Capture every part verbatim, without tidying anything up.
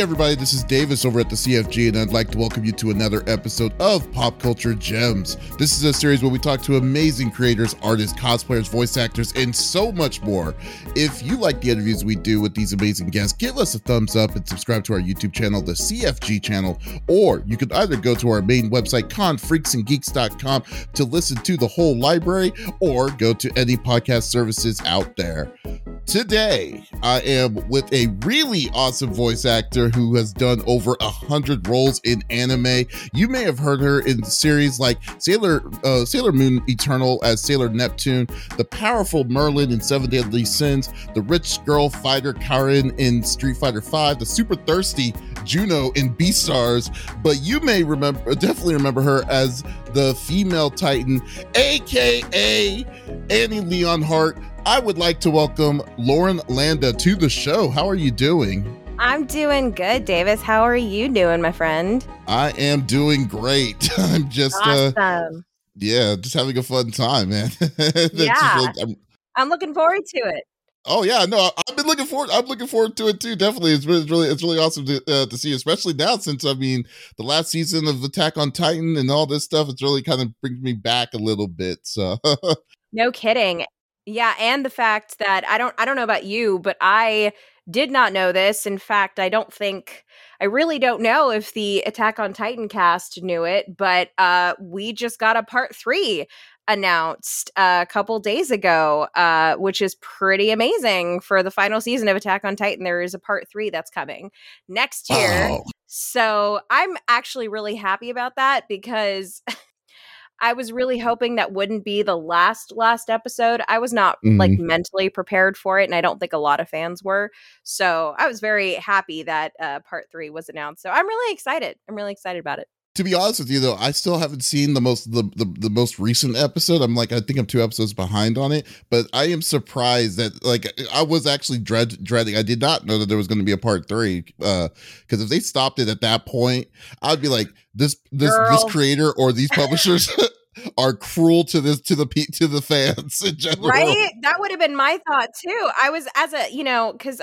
Hey everybody, this is Davis over at the C F G, and I'd like to welcome you to another episode of Pop Culture Gems. This is a series where we talk to amazing creators, artists, cosplayers, voice actors, and so much more. If you like the interviews we do with these amazing guests, give us a thumbs up and subscribe to our YouTube channel, the C F G channel, or you can either go to our main website, con freaks and geeks dot com, to listen to the whole library, or go to any podcast services out there. Today, I am with a really awesome voice actor who has done over a hundred roles in anime. You may have heard her in series like Sailor uh, Sailor Moon Eternal as Sailor Neptune, the powerful Merlin in Seven Deadly Sins, the rich girl fighter Karen in Street Fighter V, the super thirsty Juno in Beastars, but you may remember, definitely remember her as the female Titan, aka Annie Leonhart. I would like to welcome Lauren Landa to the show. How are you doing? I'm doing good, Davis. How are you doing, my friend? I am doing great. I'm just awesome. uh yeah, just having a fun time, man. Yeah. Like, I'm, I'm looking forward to it. Oh yeah, no, I've been looking forward. I'm looking forward to it too. Definitely, it's really, it's really, it's really awesome to uh, to see, especially now since I mean the last season of Attack on Titan and all this stuff. It's really kind of brings me back a little bit. So no kidding. Yeah, and the fact that I don't I don't know about you, but I did not know this. In fact, I don't think I really don't know if the Attack on Titan cast knew it, but uh, we just got a part three announced a couple days ago, uh, which is pretty amazing for the final season of Attack on Titan. There is a part three that's coming next year. Oh. So I'm actually really happy about that because I was really hoping that wouldn't be the last, last episode. I was not mm-hmm. like mentally prepared for it. And I don't think a lot of fans were. So I was very happy that uh, part three was announced. So I'm really excited. I'm really excited about it. To be honest with you, though, I still haven't seen the most the, the, the most recent episode. I'm like, I think I'm two episodes behind on it, but I am surprised that like I was actually dread, dreading. I did not know that there was going to be a part three because uh, if they stopped it at that point, I'd be like, this this Girl. this creator or these publishers are cruel to this to the to the fans in general. Right? That would have been my thought too. I was as a you know because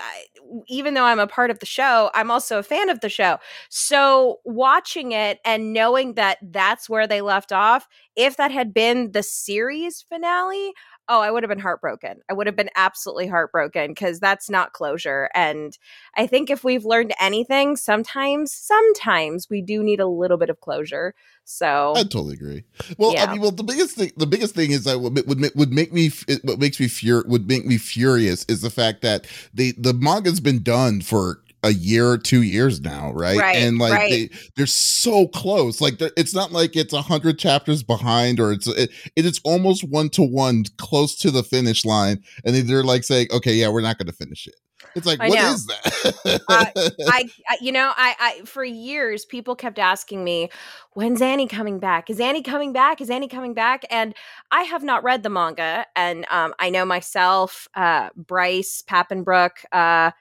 even though I'm a part of the show, I'm also a fan of the show. So watching it and knowing that that's where they left off, if that had been the series finale, oh, I would have been heartbroken. I would have been absolutely heartbroken because that's not closure. And I think if we've learned anything, sometimes, sometimes we do need a little bit of closure. So I totally agree. Well, yeah. I mean, well, the biggest thing, the biggest thing is that would would would make me what makes me fur would make me furious is the fact that the the manga's been done for a year or two years now, right? right and like right. they they're so close. Like it's not like it's a hundred chapters behind, or it's it, it's almost one to one, close to the finish line, and they're like saying, "Okay, yeah, we're not going to finish it." It's like, I what know. is that? uh, I, I, you know, I, I, for years, people kept asking me, when's Annie coming back? Is Annie coming back? Is Annie coming back? And I have not read the manga. And um, I know myself, uh, Bryce Papenbrook, uh,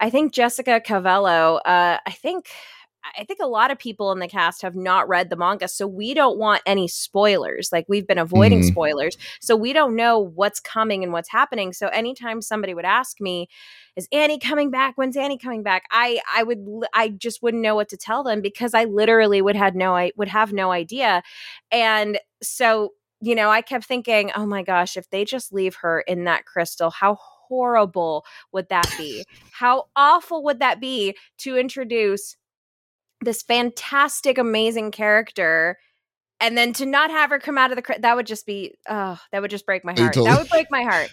I think Jessica Cavello, uh, I think, I think a lot of people in the cast have not read the manga. So we don't want any spoilers. Like we've been avoiding mm-hmm. spoilers. So we don't know what's coming and what's happening. So anytime somebody would ask me, is Annie coming back? When's Annie coming back? I, I would, I just wouldn't know what to tell them because I literally would had no, I would have no idea. And so, you know, I kept thinking, oh my gosh, if they just leave her in that crystal, how horrible would that be? How awful would that be to introduce this fantastic, amazing character, and then to not have her come out of the cr- that would just be oh that would just break my heart. Totally- that would break my heart.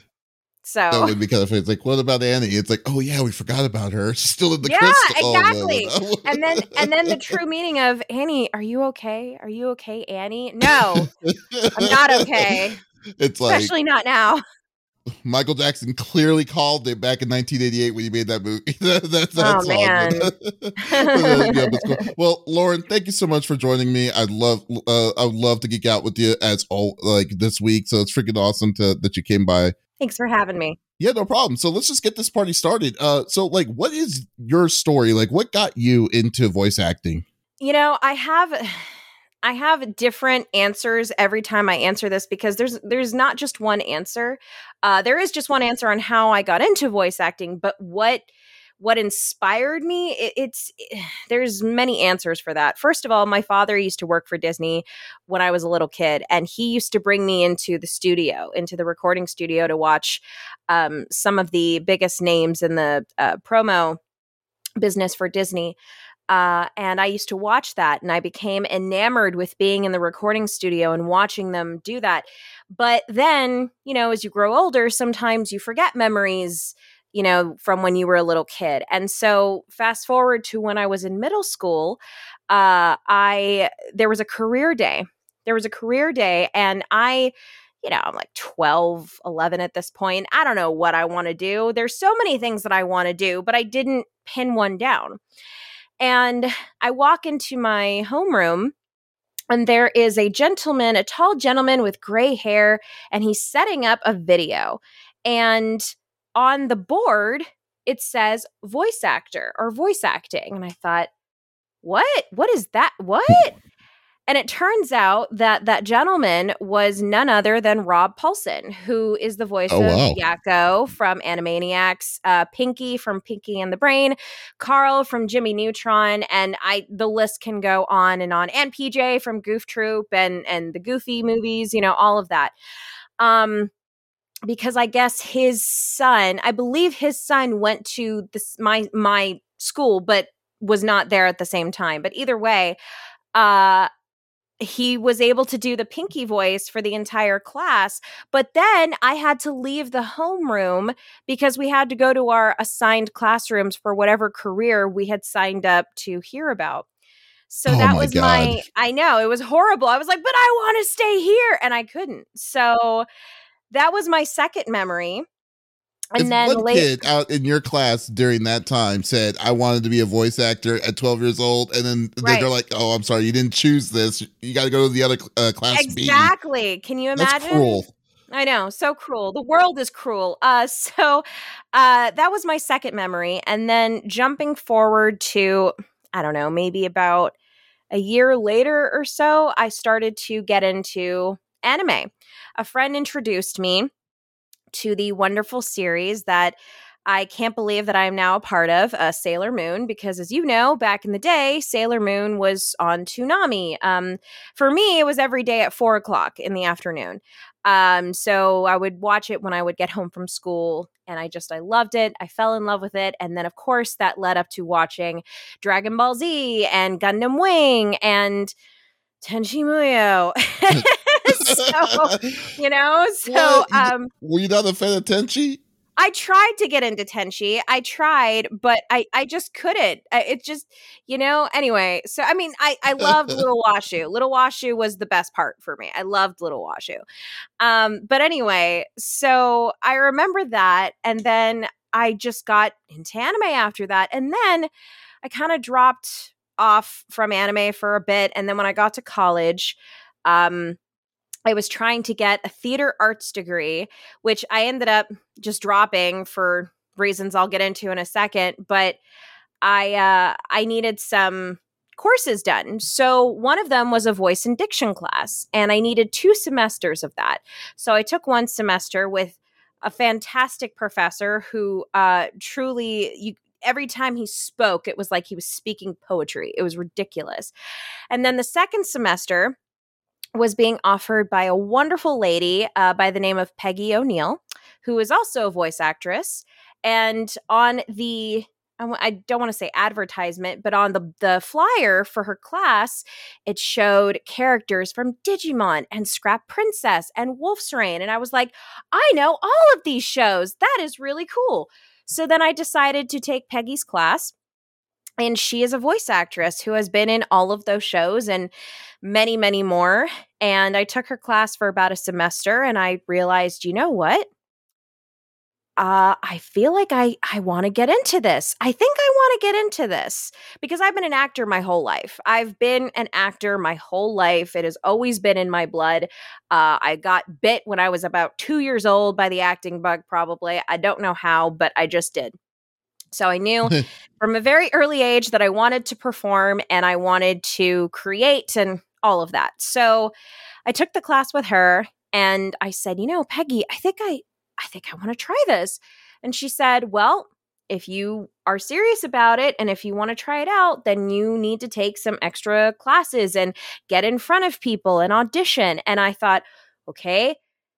So that would be kind of funny. It's like, what about Annie? It's like, oh yeah, we forgot about her. She's still in the yeah, crystal. Yeah, exactly. Oh, and then and then the true meaning of Annie, are you okay? Are you okay, Annie? No, I'm not okay. It's like, especially not now. Michael Jackson clearly called it back in nineteen eighty-eight when he made that movie. that, that, that oh, song. Man. Yeah, but cool. Well, Lauren, thank you so much for joining me. I'd love, uh, I would love to geek out with you as all like this week. So it's freaking awesome to, that you came by. Thanks for having me. Yeah, no problem. So let's just get this party started. Uh, so like, what is your story? Like, what got you into voice acting? You know, I have. I have different answers every time I answer this because there's there's not just one answer. Uh, there is just one answer on how I got into voice acting, but what what inspired me, it, it's it, there's many answers for that. First of all, my father used to work for Disney when I was a little kid, and he used to bring me into the studio, into the recording studio, to watch um, some of the biggest names in the uh, promo business for Disney. Uh, and I used to watch that, and I became enamored with being in the recording studio and watching them do that. But then, you know, as you grow older, sometimes you forget memories, you know, from when you were a little kid. And so fast forward to when I was in middle school, uh, I there was a career day. There was a career day, and I... you know, I'm like twelve, eleven at this point. I don't know what I want to do. There's so many things that I want to do, but I didn't pin one down. And I walk into my homeroom, and there is a gentleman, a tall gentleman with gray hair, and he's setting up a video. And on the board, it says voice actor or voice acting. And I thought, what? What is that? What? And it turns out that that gentleman was none other than Rob Paulson, who is the voice oh, wow. of Yakko from Animaniacs, uh, Pinky from Pinky and the Brain, Carl from Jimmy Neutron, and I the list can go on and on. And P J from Goof Troop and and the Goofy movies, you know, all of that. Um, because I guess his son, I believe his son went to this, my my school, but was not there at the same time. But either way, uh. he was able to do the Pinky voice for the entire class. But then I had to leave the homeroom because we had to go to our assigned classrooms for whatever career we had signed up to hear about. So oh that my was God. my, I know it was horrible. I was like, but I want to stay here, and I couldn't. So that was my second memory. And if then one later, kid out in your class during that time said, I wanted to be a voice actor at twelve years old. And then right. they're like, oh, I'm sorry, you didn't choose this. You got to go to the other uh, class. Exactly. B. Can you imagine? That's cruel. I know. So cruel. The world is cruel. Uh, so uh, that was my second memory. And then jumping forward to, I don't know, maybe about a year later or so, I started to get into anime. A friend introduced me to the wonderful series that I can't believe that I am now a part of, uh, Sailor Moon, because as you know, back in the day, Sailor Moon was on Toonami. Um, for me, it was every day at four o'clock in the afternoon. Um, so I would watch it when I would get home from school, and I just, I loved it. I fell in love with it. And then of course that led up to watching Dragon Ball Z and Gundam Wing and Tenchi Muyo. So, you know, so um, were you not a fan of Tenchi? I tried to get into Tenchi. I tried, but I, I just couldn't. I, it just, you know, anyway. So, I mean, I, I loved Little Washu. Little Washu was the best part for me. I loved Little Washu. Um, but anyway, so I remember that. And then I just got into anime after that. And then I kind of dropped off from anime for a bit. And then when I got to college, um, I was trying to get a theater arts degree, which I ended up just dropping for reasons I'll get into in a second. But I uh, I needed some courses done. So one of them was a voice and diction class, and I needed two semesters of that. So I took one semester with a fantastic professor who uh, truly – you. Every time he spoke, it was like he was speaking poetry. It was ridiculous. And then the second semester – was being offered by a wonderful lady uh, by the name of Peggy O'Neill, who is also a voice actress. And on the, I, w- I don't want to say advertisement, but on the, the flyer for her class, it showed characters from Digimon and Scrap Princess and Wolf's Rain. And I was like, I know all of these shows. That is really cool. So then I decided to take Peggy's class. And she is a voice actress who has been in all of those shows and many, many more. And I took her class for about a semester, and I realized, you know what? Uh, I feel like I, I want to get into this. I think I want to get into this because I've been an actor my whole life. I've been an actor my whole life. It has always been in my blood. Uh, I got bit when I was about two years old by the acting bug, probably. I don't know how, but I just did. So I knew from a very early age that I wanted to perform and I wanted to create and all of that. So I took the class with her and I said, you know, Peggy, I think I, I think I want to try this. And she said, well, if you are serious about it and if you want to try it out, then you need to take some extra classes and get in front of people and audition. And I thought, okay,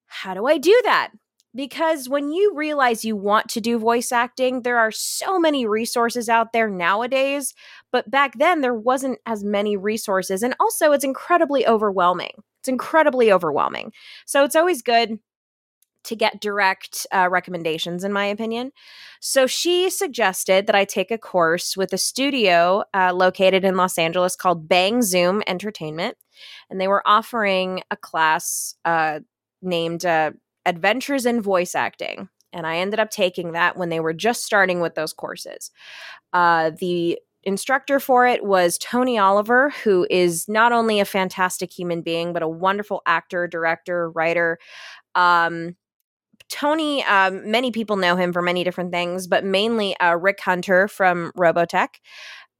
how do I do that? Because when you realize you want to do voice acting, there are so many resources out there nowadays, but back then there wasn't as many resources. And also it's incredibly overwhelming. It's incredibly overwhelming. So it's always good to get direct uh, recommendations, in my opinion. So she suggested that I take a course with a studio uh, located in Los Angeles called Bang Zoom Entertainment. And they were offering a class uh, named uh, Adventures in Voice Acting. And I ended up taking that when they were just starting with those courses. Uh, the instructor for it was Tony Oliver, who is not only a fantastic human being, but a wonderful actor, director, writer. Um, Tony, um, many people know him for many different things, but mainly uh, Rick Hunter from Robotech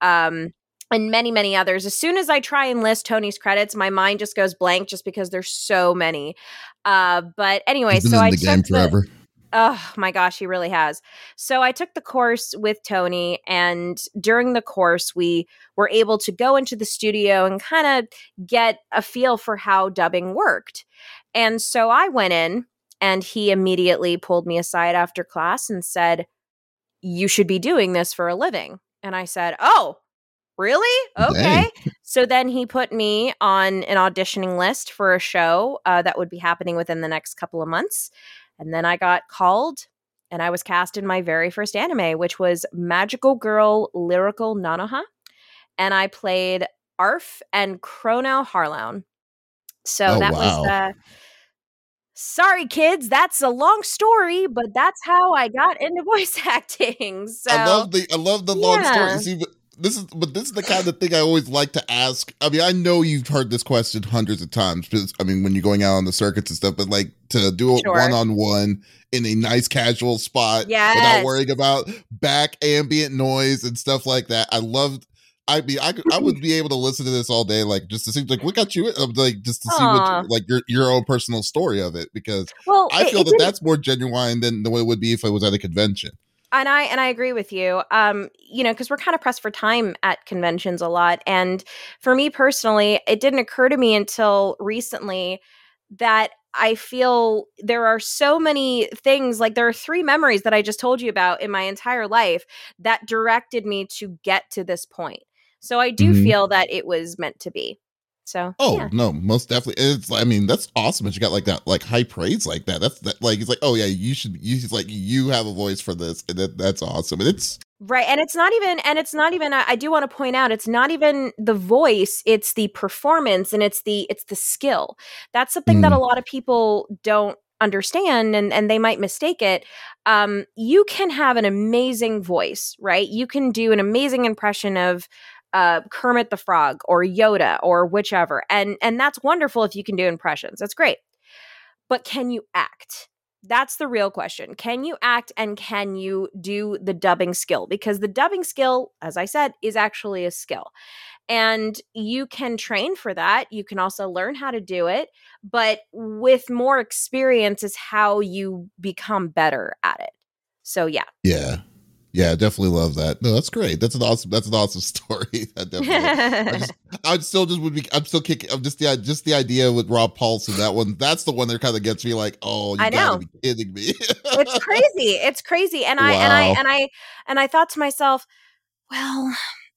um, and many, many others. As soon as I try and list Tony's credits, my mind just goes blank just because there's so many. Uh, but anyway, so I took the game forever. Oh my gosh, he really has. So I took the course with Tony, and during the course, we were able to go into the studio and kind of get a feel for how dubbing worked. And so I went in, and he immediately pulled me aside after class and said, "You should be doing this for a living." And I said, "Oh, really? Okay." Dang. So then he put me on an auditioning list for a show uh, that would be happening within the next couple of months. And then I got called, and I was cast in my very first anime, which was Magical Girl Lyrical Nanoha. And I played Arf and Chrono Harlown. So oh, that wow. was, uh, sorry kids, that's a long story, but that's how I got into voice acting. So I love the, I love the yeah. long story. See, but this is, but this is the kind of thing I always like to ask. I mean, I know you've heard this question hundreds of times, because, I mean, when you're going out on the circuits and stuff, but like to do it sure. one-on-one in a nice casual spot yes. without worrying about back ambient noise and stuff like that. I love, I mean, I, I would be able to listen to this all day, like just to see, like, what got you, like, just to see Aww. what, like, your your own personal story of it, because well, I feel it, it that didn't... that's more genuine than the way it would be if it was at a convention. And I and I agree with you, um, you know, because we're kind of pressed for time at conventions a lot. And for me personally, it didn't occur to me until recently that I feel there are so many things, like there are three memories that I just told you about in my entire life that directed me to get to this point. So I do mm-hmm. feel that it was meant to be. So oh yeah. no, most definitely. It's I mean that's awesome that you got like that, like high praise like that. That's that, like it's like oh yeah, you should. You he's like you have a voice for this, and that, that's awesome. And it's right, and it's not even, and it's not even. I, I do want to point out, it's not even the voice; it's the performance, and it's the it's the skill. That's something mm. that a lot of people don't understand, and and they might mistake it. Um, you can have an amazing voice, right? You can do an amazing impression of. Uh, Kermit the Frog or Yoda or whichever. And and that's wonderful if you can do impressions. That's great. But can you act? That's the real question. Can you act and can you do the dubbing skill? Because the dubbing skill, as I said, is actually a skill. And you can train for that. You can also learn how to do it. But with more experience is how you become better at it. So yeah. Yeah. Yeah, definitely love that. No, that's great. That's an awesome. That's an awesome story. I definitely. I just, I still just would be. I'm still kicking. I'm just the yeah, just the idea with Rob Paulson. That one. That's the one that kind of gets me like, oh, you I gotta know. Be kidding me. It's crazy. It's crazy. And I wow. and I and I and I thought to myself, well,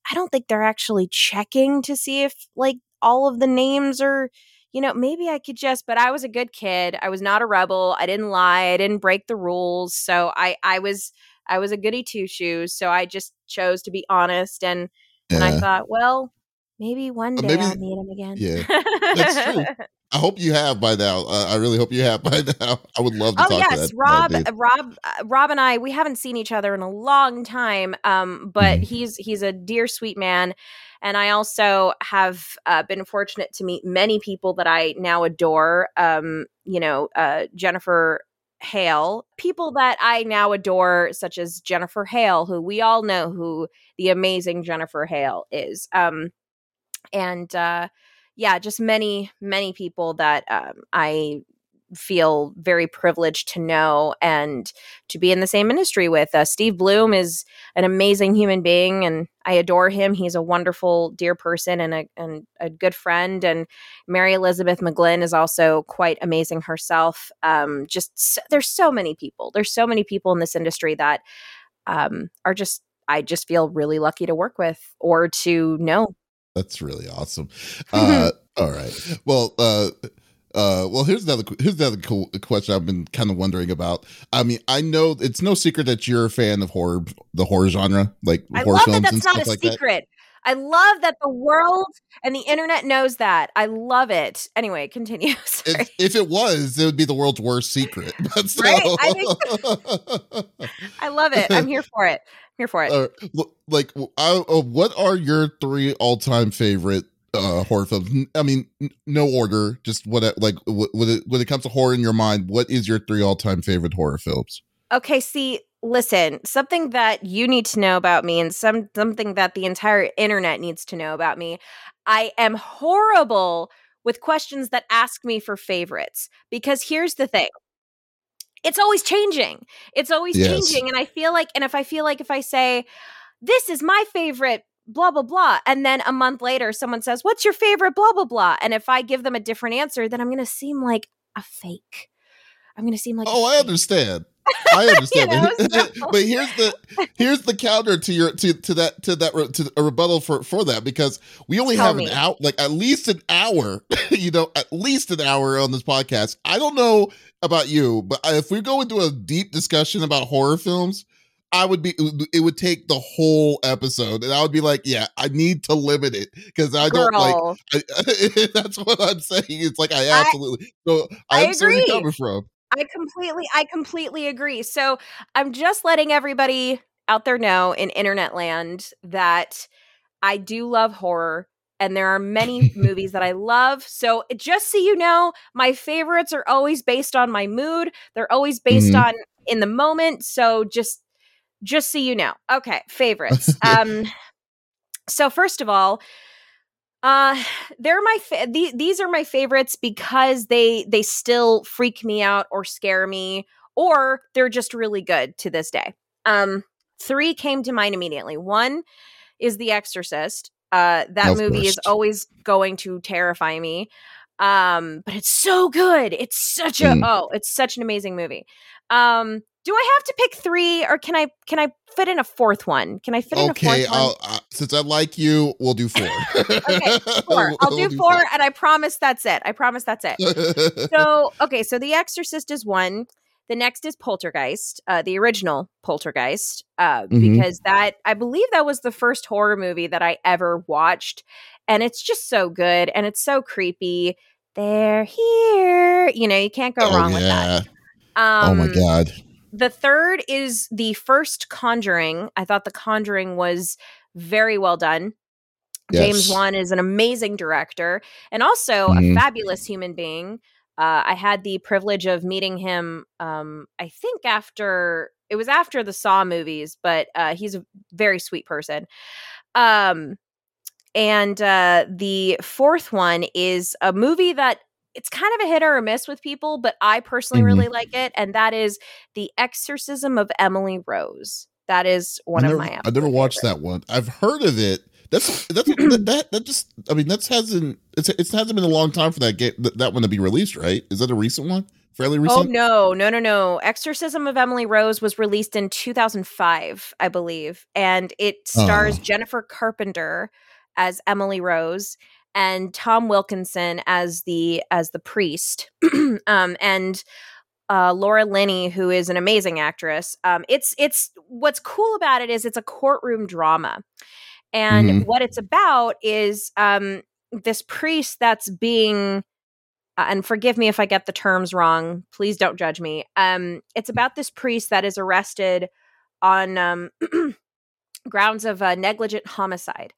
I don't think they're actually checking to see if like all of the names are. You know, maybe I could just, but I was a good kid. I was not a rebel. I didn't lie. I didn't break the rules. So I, I was. I was a goody two-shoes, so I just chose to be honest, and yeah. and I thought, well, maybe one day maybe, I'll meet him again. Yeah, that's true. I hope you have by now. Uh, I really hope you have by now. I would love to oh, talk yes. to that. Oh, yes, Rob, Rob, uh, Rob and I, we haven't seen each other in a long time, um, but mm. he's he's a dear, sweet man, and I also have uh, been fortunate to meet many people that I now adore, um, you know, uh, Jennifer Hale, people that I now adore, such as Jennifer Hale, who we all know who the amazing Jennifer Hale is. Um, and uh, yeah, just many, many people that um, I feel very privileged to know and to be in the same industry with. Uh, Steve Bloom is an amazing human being, and I adore him. He's a wonderful, dear person and a and a good friend. And Mary Elizabeth McGlynn is also quite amazing herself. Um, just so, there's so many people. There's so many people in this industry that um, are just I just feel really lucky to work with or to know. That's really awesome. Uh, all right. Well. Uh, Uh, well, here's another here's another cool question I've been kind of wondering about. I mean, I know it's no secret that you're a fan of horror, the horror genre, like I horror love films that that's not a like secret. That. I love that the world and the internet knows that. I love it. Anyway, continue. If, if it was, it would be the world's worst secret. But so. Right? I, think- I love it. I'm here for it. I'm here for it. Uh, like, I, uh, what are your three all-time favorite uh horror films? I mean, n- no order, just what like what, what it, when it comes to horror in your mind, what is your three all-time favorite horror films? Okay, see, listen, something that you need to know about me and some something that the entire internet needs to know about me. I am horrible with questions that ask me for favorites, because here's the thing. It's always changing. It's always yes. changing, and I feel like and if I feel like if I say this is my favorite blah, blah, blah. And then a month later, someone says, what's your favorite blah, blah, blah. And if I give them a different answer, then I'm going to seem like a fake. I'm going to seem like, oh, I fake. understand. I understand. you know, so. But here's the, here's the counter to your, to, to that, to that, re, to a rebuttal for, for that, because we only Tell have me. an hour, like at least an hour, you know, at least an hour on this podcast. I don't know about you, but if we go into a deep discussion about horror films, I would be, it would take the whole episode, and I would be like, yeah, I need to limit it because I Girl. don't like, I, that's what I'm saying. It's like, I absolutely, I, so I agree. Coming from. I completely, I completely agree. So I'm just letting everybody out there know in internet land that I do love horror, and there are many movies that I love. So just so you know, my favorites are always based on my mood. They're always based mm-hmm. on in the moment. So just, Just so you know. Okay, favorites. um, so first of all, uh, they're my fa- th- these are my favorites because they they still freak me out or scare me, or they're just really good to this day. Um, three came to mind immediately. One is The Exorcist. Uh, that of movie course. is always going to terrify me, um, but it's so good. It's such a mm. oh, it's such an amazing movie. Um, Do I have to pick three, or can I can I fit in a fourth one? Can I fit in okay, a fourth I'll, one? Okay, uh, since I like you, we'll do four. okay, four. I'll we'll do, do four, four, and I promise that's it. I promise that's it. so, okay, so The Exorcist is one. The next is Poltergeist, uh, the original Poltergeist, uh, mm-hmm. because that I believe that was the first horror movie that I ever watched, and it's just so good, and it's so creepy. They're here. You know, you can't go oh, wrong yeah. with that. Um, oh, my God. The third is the first Conjuring. I thought The Conjuring was very well done. Yes. James Wan is an amazing director and also mm. a fabulous human being. Uh, I had the privilege of meeting him, um, I think after, it was after the Saw movies, but uh, he's a very sweet person. Um, and uh, the fourth one is a movie that it's kind of a hit or a miss with people, but I personally mm-hmm. really like it. And that is The Exorcism of Emily Rose. That is one never, of my, I never watched favorites. that one. I've heard of it. That's, that's, that, that just, I mean, that's hasn't, it's, it hasn't been a long time for that game, that one to be released, right? Is that a recent one? Fairly recent? Oh, no, no, no, no. Exorcism of Emily Rose was released in two thousand five, I believe. And it stars oh. Jennifer Carpenter as Emily Rose, and Tom Wilkinson as the as the priest, um, and uh, Laura Linney, who is an amazing actress. Um, it's it's what's cool about it is it's a courtroom drama, and mm-hmm. what it's about is um, this priest that's being. Uh, and forgive me if I get the terms wrong. Please don't judge me. Um, it's about this priest that is arrested on um, grounds of uh, negligent homicide,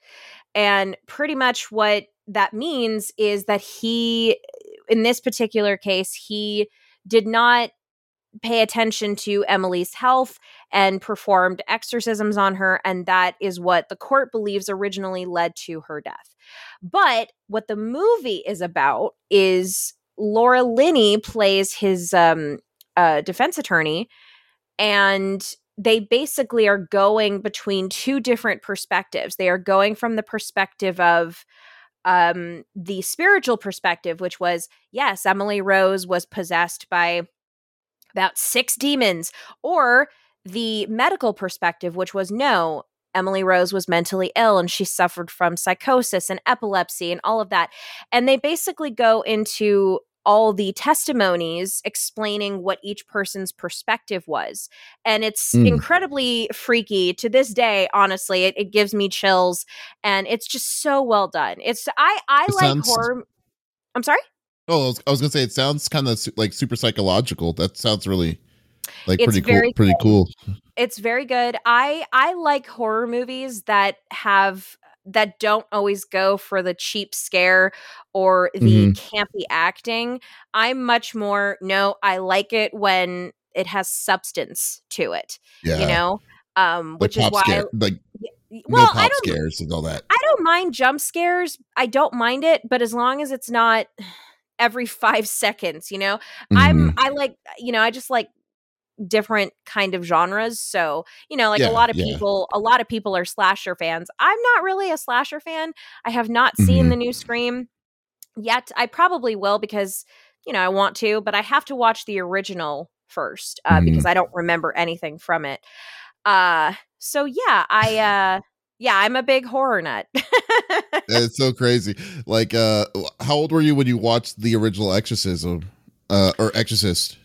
and pretty much what that means is that he, in this particular case, he did not pay attention to Emily's health and performed exorcisms on her. And that is what the court believes originally led to her death. But what the movie is about is Laura Linney plays his um, uh, defense attorney, and they basically are going between two different perspectives. They are going from the perspective of um, the spiritual perspective, which was, yes, Emily Rose was possessed by about six demons, or the medical perspective, which was, no, Emily Rose was mentally ill and she suffered from psychosis and epilepsy and all of that. And they basically go into all the testimonies explaining what each person's perspective was. And it's mm. incredibly freaky to this day. Honestly, it, it gives me chills, and it's just so well done. It's I, I it like sounds- horror. I'm sorry. Oh, I was, I was going to say, it sounds kind of su- like super psychological. That sounds really like it's pretty cool. Good. Pretty cool. It's very good. I, I like horror movies that have, that don't always go for the cheap scare or the mm-hmm. campy acting. I'm much more, no, I like it when it has substance to it, yeah. you know, um, like which is why scare. I, like, well, no pop I don't, scares and all that. I don't mind jump scares. I don't mind it, but as long as it's not every five seconds, you know, mm-hmm. I'm, I like, you know, I just like different kind of genres. So, you know, like yeah, a lot of yeah. people, a lot of people are slasher fans. I'm not really a slasher fan. I have not seen mm-hmm. the new Scream yet. I probably will because, you know, I want to, but I have to watch the original first uh, mm-hmm. because I don't remember anything from it. Uh, so yeah, I, uh, Yeah, I'm a big horror nut. It's so crazy. Like, uh, how old were you when you watched the original Exorcism uh, or Exorcist?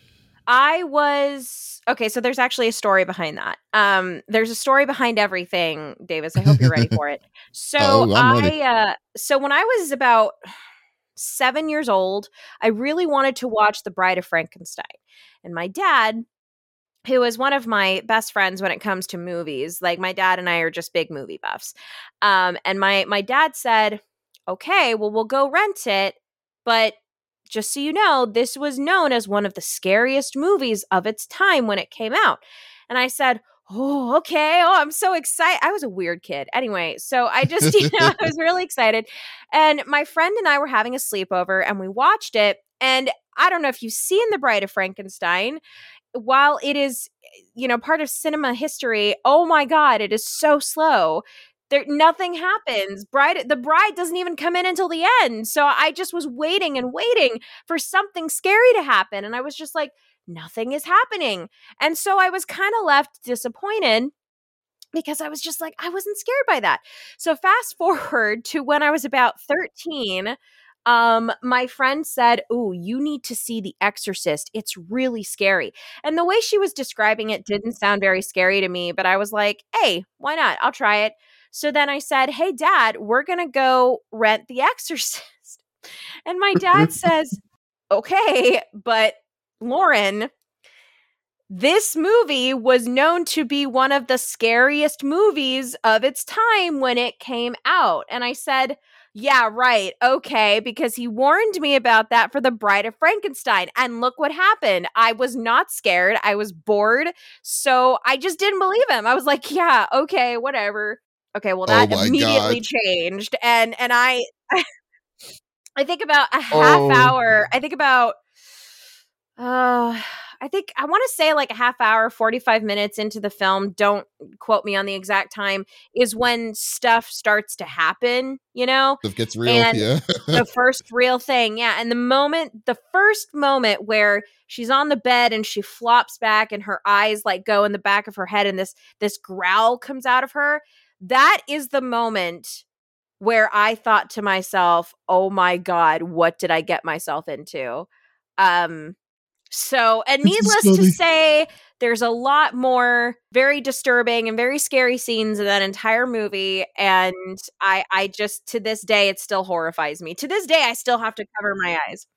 I was okay. So there's actually a story behind that. Um, there's a story behind everything, Davis. I hope you're ready for it. So oh, I, uh, so when I was about seven years old, I really wanted to watch The Bride of Frankenstein, and my dad, who is one of my best friends when it comes to movies. Like, my dad and I are just big movie buffs. Um, and my, my dad said, okay, well, we'll go rent it. But just so you know, this was known as one of the scariest movies of its time when it came out. And I said, oh, okay. Oh, I'm so excited. I was a weird kid. Anyway, so I just, you know, I was really excited. And my friend and I were having a sleepover, and we watched it. And I don't know if you've seen The Bride of Frankenstein. While it is, you know, part of cinema history, oh my God, it is so slow. There, nothing happens. Bride, the bride doesn't even come in until the end. So I just was waiting and waiting for something scary to happen. And I was just like, nothing is happening. And so I was kind of left disappointed because I was just like, I wasn't scared by that. So fast forward to when I was about thirteen, Um, my friend said, "Ooh, you need to see The Exorcist. It's really scary." And the way she was describing it didn't sound very scary to me, but I was like, hey, why not? I'll try it. So then I said, hey, Dad, we're going to go rent The Exorcist. And my dad says, okay, but Lauren, this movie was known to be one of the scariest movies of its time when it came out. And I said, yeah, right. Okay, because he warned me about that for The Bride of Frankenstein. And look what happened. I was not scared. I was bored. So I just didn't believe him. I was like, yeah, okay, whatever. Okay, well, that oh immediately God. changed. And and I, I think about a half oh. hour. I think about, uh, I think I want to say like a half hour, forty-five minutes into the film, don't quote me on the exact time, is when stuff starts to happen, you know? Stuff gets real, and yeah. The first real thing, yeah. And the moment, the first moment where she's on the bed and she flops back and her eyes like go in the back of her head and this this growl comes out of her, that is the moment where I thought to myself, oh my God, what did I get myself into? Um... So, and needless to say, there's a lot more very disturbing and very scary scenes in that entire movie. And I, I just, to this day, it still horrifies me. To this day, I still have to cover my eyes.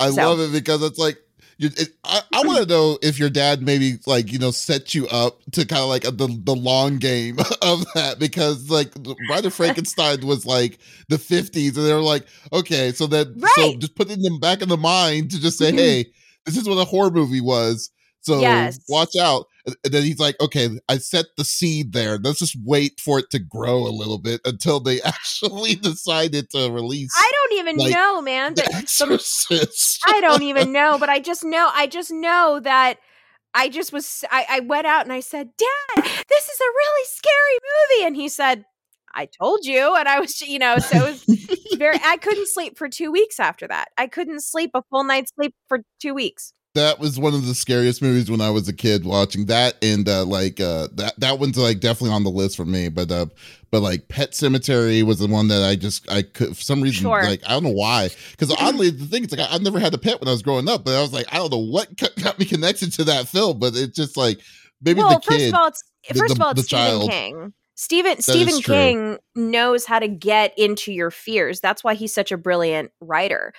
I so. love it because it's like, you, it, I, I want to know if your dad maybe like, you know, set you up to kind of like a, the, the long game of that, because like Bride of Frankenstein was like the fifties, and they were like, okay, so that, right. so just putting them back in the mind to just say, mm-hmm. hey, this is what a horror movie was. So yes. watch out. And then he's like, okay, I set the seed there. Let's just wait for it to grow a little bit until they actually decided to release. I don't even like, know, man. But, the Exorcist. I don't even know, but I just know. I just know that I just was. I, I went out and I said, "Dad, this is a really scary movie," and he said, "I told you." And I was, you know, so it was very. I couldn't sleep for two weeks after that. I couldn't sleep a full night's sleep for two weeks. That was one of the scariest movies when I was a kid watching that. And uh, like uh, that, that one's like definitely on the list for me. But uh, but like Pet Cemetery was the one that I just I could for some reason, sure. like, I don't know why, because oddly the thing is like I, I've never had a pet when I was growing up. But I was like, I don't know what got me connected to that film. But it's just like maybe well, the kid. First of all, it's, the, first the, of all, it's Stephen child. King. Stephen Stephen King knows how to get into your fears. That's why he's such a brilliant writer.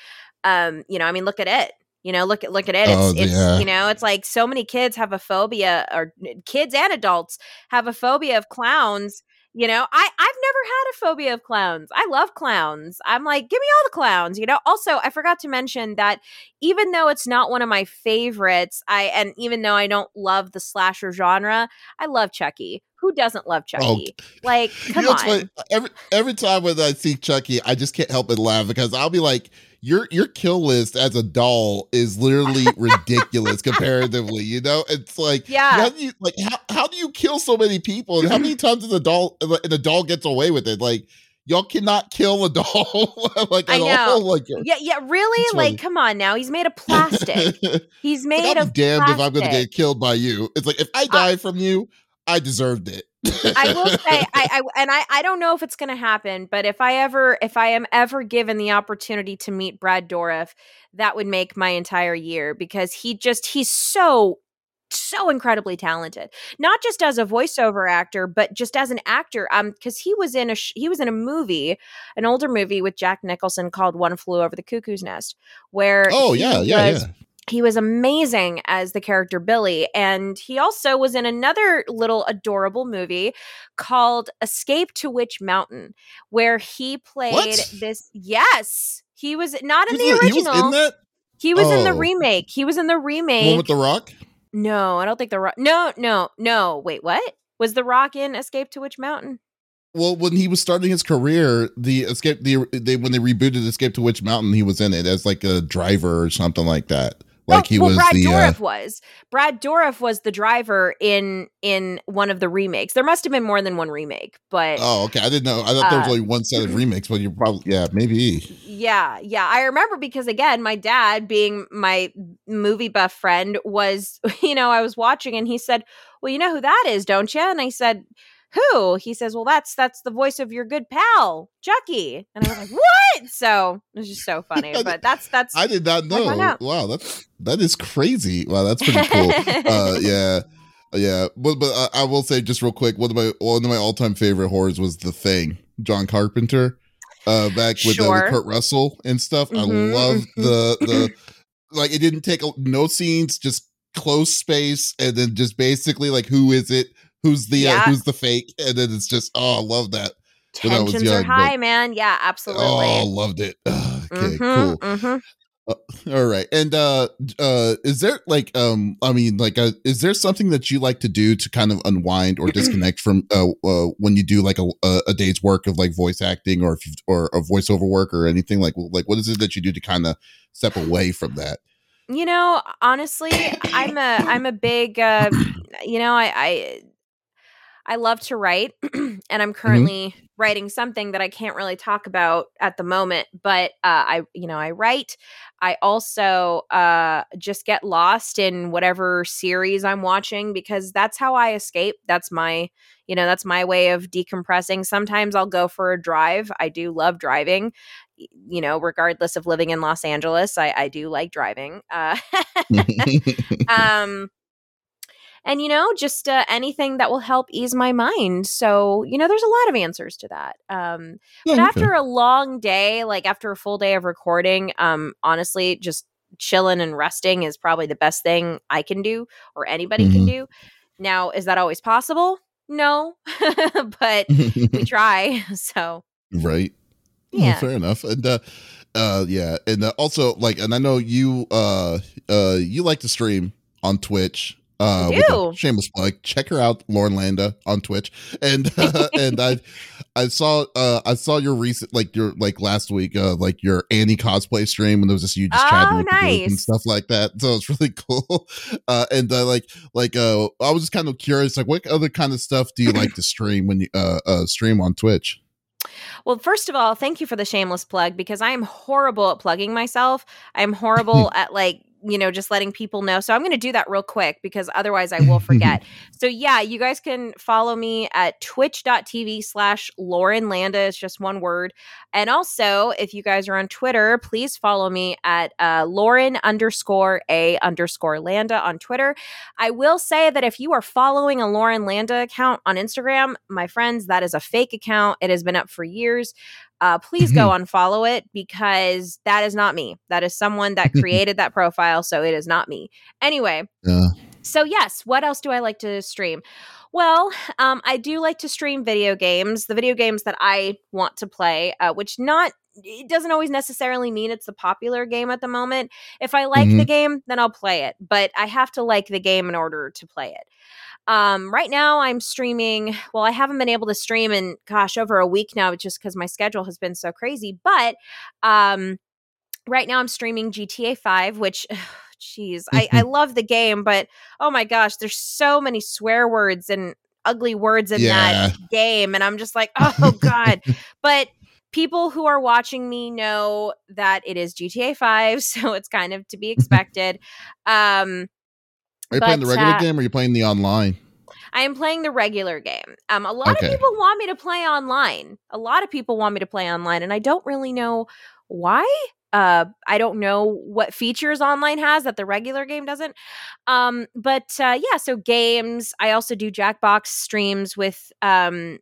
Um, you know, I mean, look at it. You know, look at look at it. It's, oh, it's yeah. you know, it's like so many kids have a phobia, or kids and adults have a phobia of clowns. You know, I I've never had a phobia of clowns. I love clowns. I'm like, give me all the clowns. You know. Also, I forgot to mention that even though it's not one of my favorites, I and even though I don't love the slasher genre, I love Chucky. Who doesn't love Chucky? Oh. Like, come you know, on. Every every time when I see Chucky, I just can't help but laugh because I'll be like, your your kill list as a doll is literally ridiculous comparatively. You know, it's like, yeah, how do you, like how, how do you kill so many people? And how many times does a doll and a doll gets away with it? Like, y'all cannot kill a doll. like, I know. All. Like, yeah, yeah, really? Like, come on now. He's made of plastic. He's made like, I'll be of damned plastic. If I'm going to get killed by you. It's like if I die uh, from you. I deserved it. I will say, I, I and I, I don't know if it's going to happen, but if I ever, if I am ever given the opportunity to meet Brad Dourif, that would make my entire year because he just, he's so, so incredibly talented. Not just as a voiceover actor, but just as an actor. Um, because he was in a sh- he was in a movie, an older movie with Jack Nicholson called One Flew Over the Cuckoo's Nest, where oh yeah yeah was, yeah. He was amazing as the character Billy, and he also was in another little adorable movie called Escape to Witch Mountain, where he played what? this. Yes, he was not in he was, the original. He was in that? He was oh. in the remake. He was in the remake. The one with The Rock? No, I don't think The Rock. No, no, no. Wait, what? Was The Rock in Escape to Witch Mountain? Well, when he was starting his career, the escape the they when they rebooted Escape to Witch Mountain, he was in it as like a driver or something like that. Like he oh, well, was Brad the, Dourif uh, was. Brad Dourif was the driver in in one of the remakes. There must have been more than one remake, but oh, okay. I didn't know. I thought uh, there was only one set of remakes, but you probably yeah, maybe. Yeah, yeah. I remember because again, my dad, being my movie buff friend, was you know I was watching and he said, "Well, you know who that is, don't you?" And I said, "Who?" He says, "Well, that's that's the voice of your good pal, Chucky." And I was like, "What?" So it was just so funny. But that's that's I did not know. Wow, that's that is crazy. Wow, that's pretty cool. uh, yeah, yeah. But but uh, I will say just real quick, one of my one of my all time favorite horrors was The Thing, John Carpenter, uh, back with, sure. uh, with Kurt Russell and stuff. Mm-hmm. I love the the like it didn't take a, no scenes, just close space, and then just basically like who is it? Who's the yeah. uh, who's the fake? And then it's just oh, I love that. Tensions when I was young, are high, but, man. Yeah, absolutely. Oh, loved it. Oh, okay, mm-hmm, cool. Mm-hmm. Uh, all right, and uh, uh, is there like um, I mean, like, a, is there something that you like to do to kind of unwind or disconnect from uh, uh when you do like a a day's work of like voice acting or if you've, or a voiceover work or anything like like what is it that you do to kind of step away from that? You know, honestly, I'm a I'm a big uh, you know, I. I I love to write and I'm currently mm-hmm. writing something that I can't really talk about at the moment, but uh, I, you know, I write, I also uh, just get lost in whatever series I'm watching because that's how I escape. That's my, you know, that's my way of decompressing. Sometimes I'll go for a drive. I do love driving, you know, regardless of living in Los Angeles, I, I do like driving. Uh, um, And, you know, just uh, anything that will help ease my mind. So, you know, there's a lot of answers to that. Um, yeah, but after a long day, like after a full day of recording, um, honestly, just chilling and resting is probably the best thing I can do or anybody mm-hmm. can do. Now, is that always possible? No, but we try. So, right. Yeah. Oh, fair enough. And, uh, uh, yeah. And uh, also like and I know you uh, uh, you like to stream. on Twitch. Uh, with a shameless plug. Check her out, Lauren Landa, on Twitch. And uh, and I I saw uh, I saw your recent like your like last week uh, like your Annie cosplay stream when there was this you just oh, chatting with nice. the group and stuff like that. So it's really cool. Uh, and uh, like like uh, I was just kind of curious, like what other kind of stuff do you like to stream when you uh, uh, stream on Twitch? Well, first of all, thank you for the shameless plug, because I am horrible at plugging myself. I'm horrible at like, you know, just letting people know. So I'm going to do that real quick because otherwise I will forget. So yeah, you guys can follow me at twitch.tv slash Lauren Landa. It's just one word. And also if you guys are on Twitter, please follow me at uh, Lauren underscore a underscore Landa on Twitter. I will say that if you are following a Lauren Landa account on Instagram, my friends, that is a fake account. It has been up for years. Uh, please go unfollow it, because that is not me. That is someone that created that profile, so it is not me. Anyway, uh. so yes, what else do I like to stream? Well, um, I do like to stream video games, the video games that I want to play, uh, which not it doesn't always necessarily mean it's the popular game at the moment. If I like mm-hmm. the game, then I'll play it, but I have to like the game in order to play it. Um, right now I'm streaming. Well, I haven't been able to stream in, gosh, over a week now, just because my schedule has been so crazy. But um, right now I'm streaming G T A five, which, geez, I, I love the game. But, oh, my gosh, there's so many swear words and ugly words in yeah. that game. And I'm just like, oh, God. But people who are watching me know that it is G T A five, so it's kind of to be expected. Um, are you but, playing the regular uh, game, or are you playing the online? I am playing the regular game. Um, a lot okay. of people want me to play online. A lot of people want me to play online, and I don't really know why. Uh, I don't know what features online has that the regular game doesn't. Um, but uh, yeah, so games. I also do Jackbox streams with um.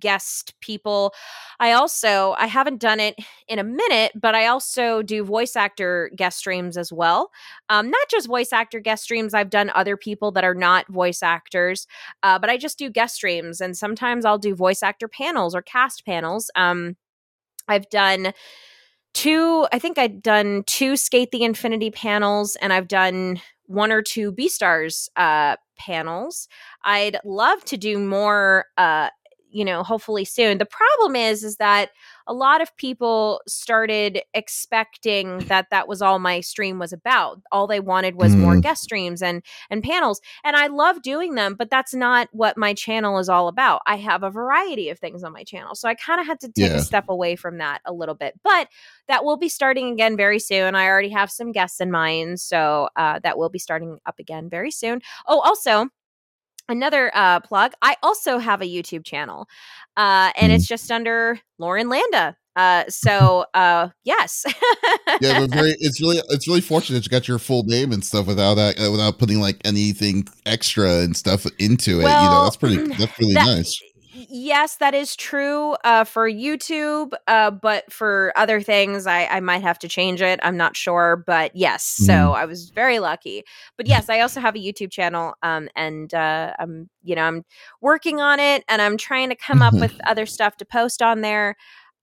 guest people. I also, I haven't done it in a minute, but I also do voice actor guest streams as well. Um, not just voice actor guest streams. I've done other people that are not voice actors, uh, but I just do guest streams. And sometimes I'll do voice actor panels or cast panels. Um, I've done two, I think I've done two Skate the Infinity panels, and I've done one or two Beastars uh, panels. I'd love to do more uh you know, hopefully soon. The problem is, is that a lot of people started expecting that that was all my stream was about. All they wanted was mm. more guest streams and, and panels. And I love doing them, but that's not what my channel is all about. I have a variety of things on my channel. So I kind of had to take yeah. a step away from that a little bit, but that will be starting again very soon. I already have some guests in mind. So uh, that will be starting up again very soon. Oh, also, Another uh, plug, I also have a YouTube channel, uh, and it's just under Lauren Landa. Uh, so, uh, yes. yeah, but very, it's really it's really fortunate you got your full name and stuff without uh, without putting like anything extra and stuff into it. Well, you know, that's pretty that's really that, nice. Yes, that is true uh, for YouTube, uh, but for other things, I, I might have to change it. I'm not sure, but yes, so mm. I was very lucky. But yes, I also have a YouTube channel, um, and uh, I'm, you know, I'm working on it, and I'm trying to come up with other stuff to post on there.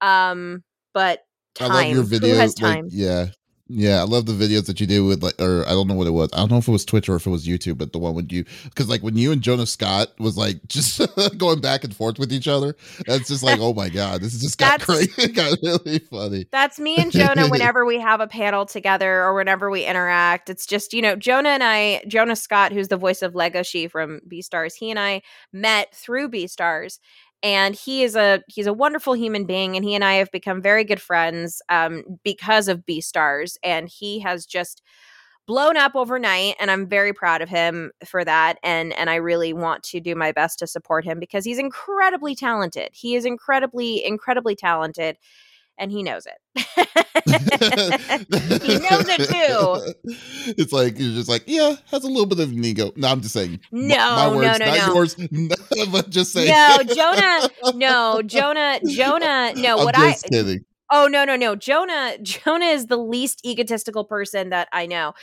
Um, but time, I love your video. Who has time? Like, yeah. Yeah, I love the videos that you do with, like, or I don't know what it was. I don't know if it was Twitch or if it was YouTube, but the one with you, because like when you and Jonah Scott was like just going back and forth with each other, that's just like, oh my God, this is just got crazy. It got really funny. That's me and Jonah whenever we have a panel together or whenever we interact. It's just, you know, Jonah and I, Jonah Scott, who's the voice of Legoshi from Beastars, he and I met through Beastars. And he is a he's a wonderful human being, and he and I have become very good friends um, because of Beastars. And he has just blown up overnight, and I'm very proud of him for that. And and I really want to do my best to support him because he's incredibly talented. He is incredibly, incredibly talented. And he knows it. He knows it too. It's like you're just like, yeah, has a little bit of an ego. No, I'm just saying. No, my, my words, no, no, not no. yours. No, but just saying. No, Jonah. No, Jonah. Jonah. No, I'm what just I. Kidding. Oh no, no, no. Jonah. Jonah is the least egotistical person that I know.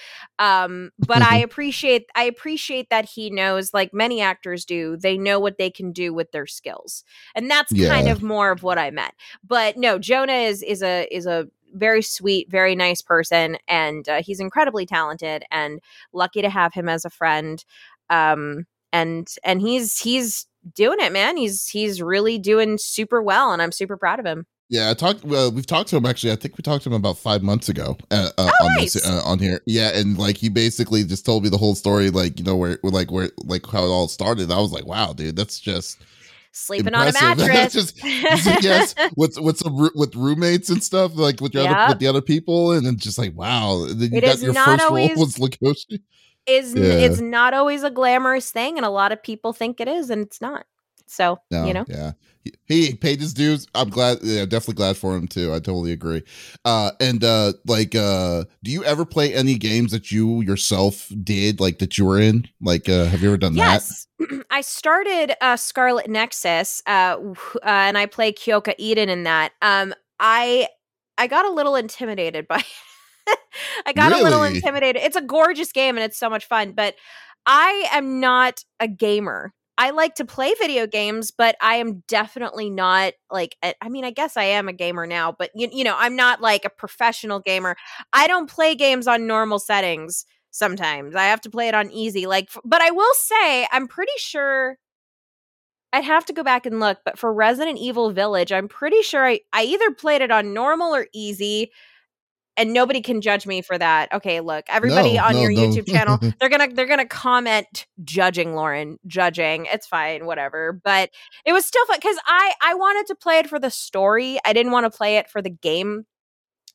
Um, but I appreciate. I appreciate that he knows, like many actors do. They know what they can do with their skills, and that's yeah. kind of more of what I meant. But no, Jonah is is a is a very sweet, very nice person, and uh, he's incredibly talented and lucky to have him as a friend. Um, and and he's he's doing it, man. He's he's really doing super well, and I'm super proud of him. Yeah, I talked. Well, we've talked to him actually. I think we talked to him about five months ago uh, uh, oh, on nice. this, uh, on here. Yeah, and like he basically just told me the whole story, like you know where, where like where, like how it all started. I was like, wow, dude, that's just sleeping impressive. on a mattress. just, just, yes, with with some with roommates and stuff, like with your yep. other, with the other people, and then just like wow, and then you it got your first always- role was Lagoshi. Is yeah. It's not always a glamorous thing, and a lot of people think it is, and it's not. So no, you know, yeah, he, he paid his dues. I'm glad, yeah, definitely glad for him too. I totally agree. Uh, and uh, like, uh, do you ever play any games that you yourself did, like that you were in? Like, uh, have you ever done yes. that? Yes, I started uh, Scarlet Nexus, uh, uh, and I play Kyoka Eden in that. Um, I I got a little intimidated by. I got really? a little intimidated. It's a gorgeous game and it's so much fun, but I am not a gamer. I like to play video games, but I am definitely not like, a, I mean, I guess I am a gamer now, but you, you know, I'm not like a professional gamer. I don't play games on normal settings. Sometimes I have to play it on easy. Like, but I will say, I'm pretty sure I'd have to go back and look, but for Resident Evil Village, I'm pretty sure I, I either played it on normal or easy. And nobody can judge me for that. Okay, look, everybody no, on no, your no. YouTube channel, they're gonna they're gonna comment judging Lauren, judging. It's fine, whatever. But it was still fun because I I wanted to play it for the story. I didn't want to play it for the game.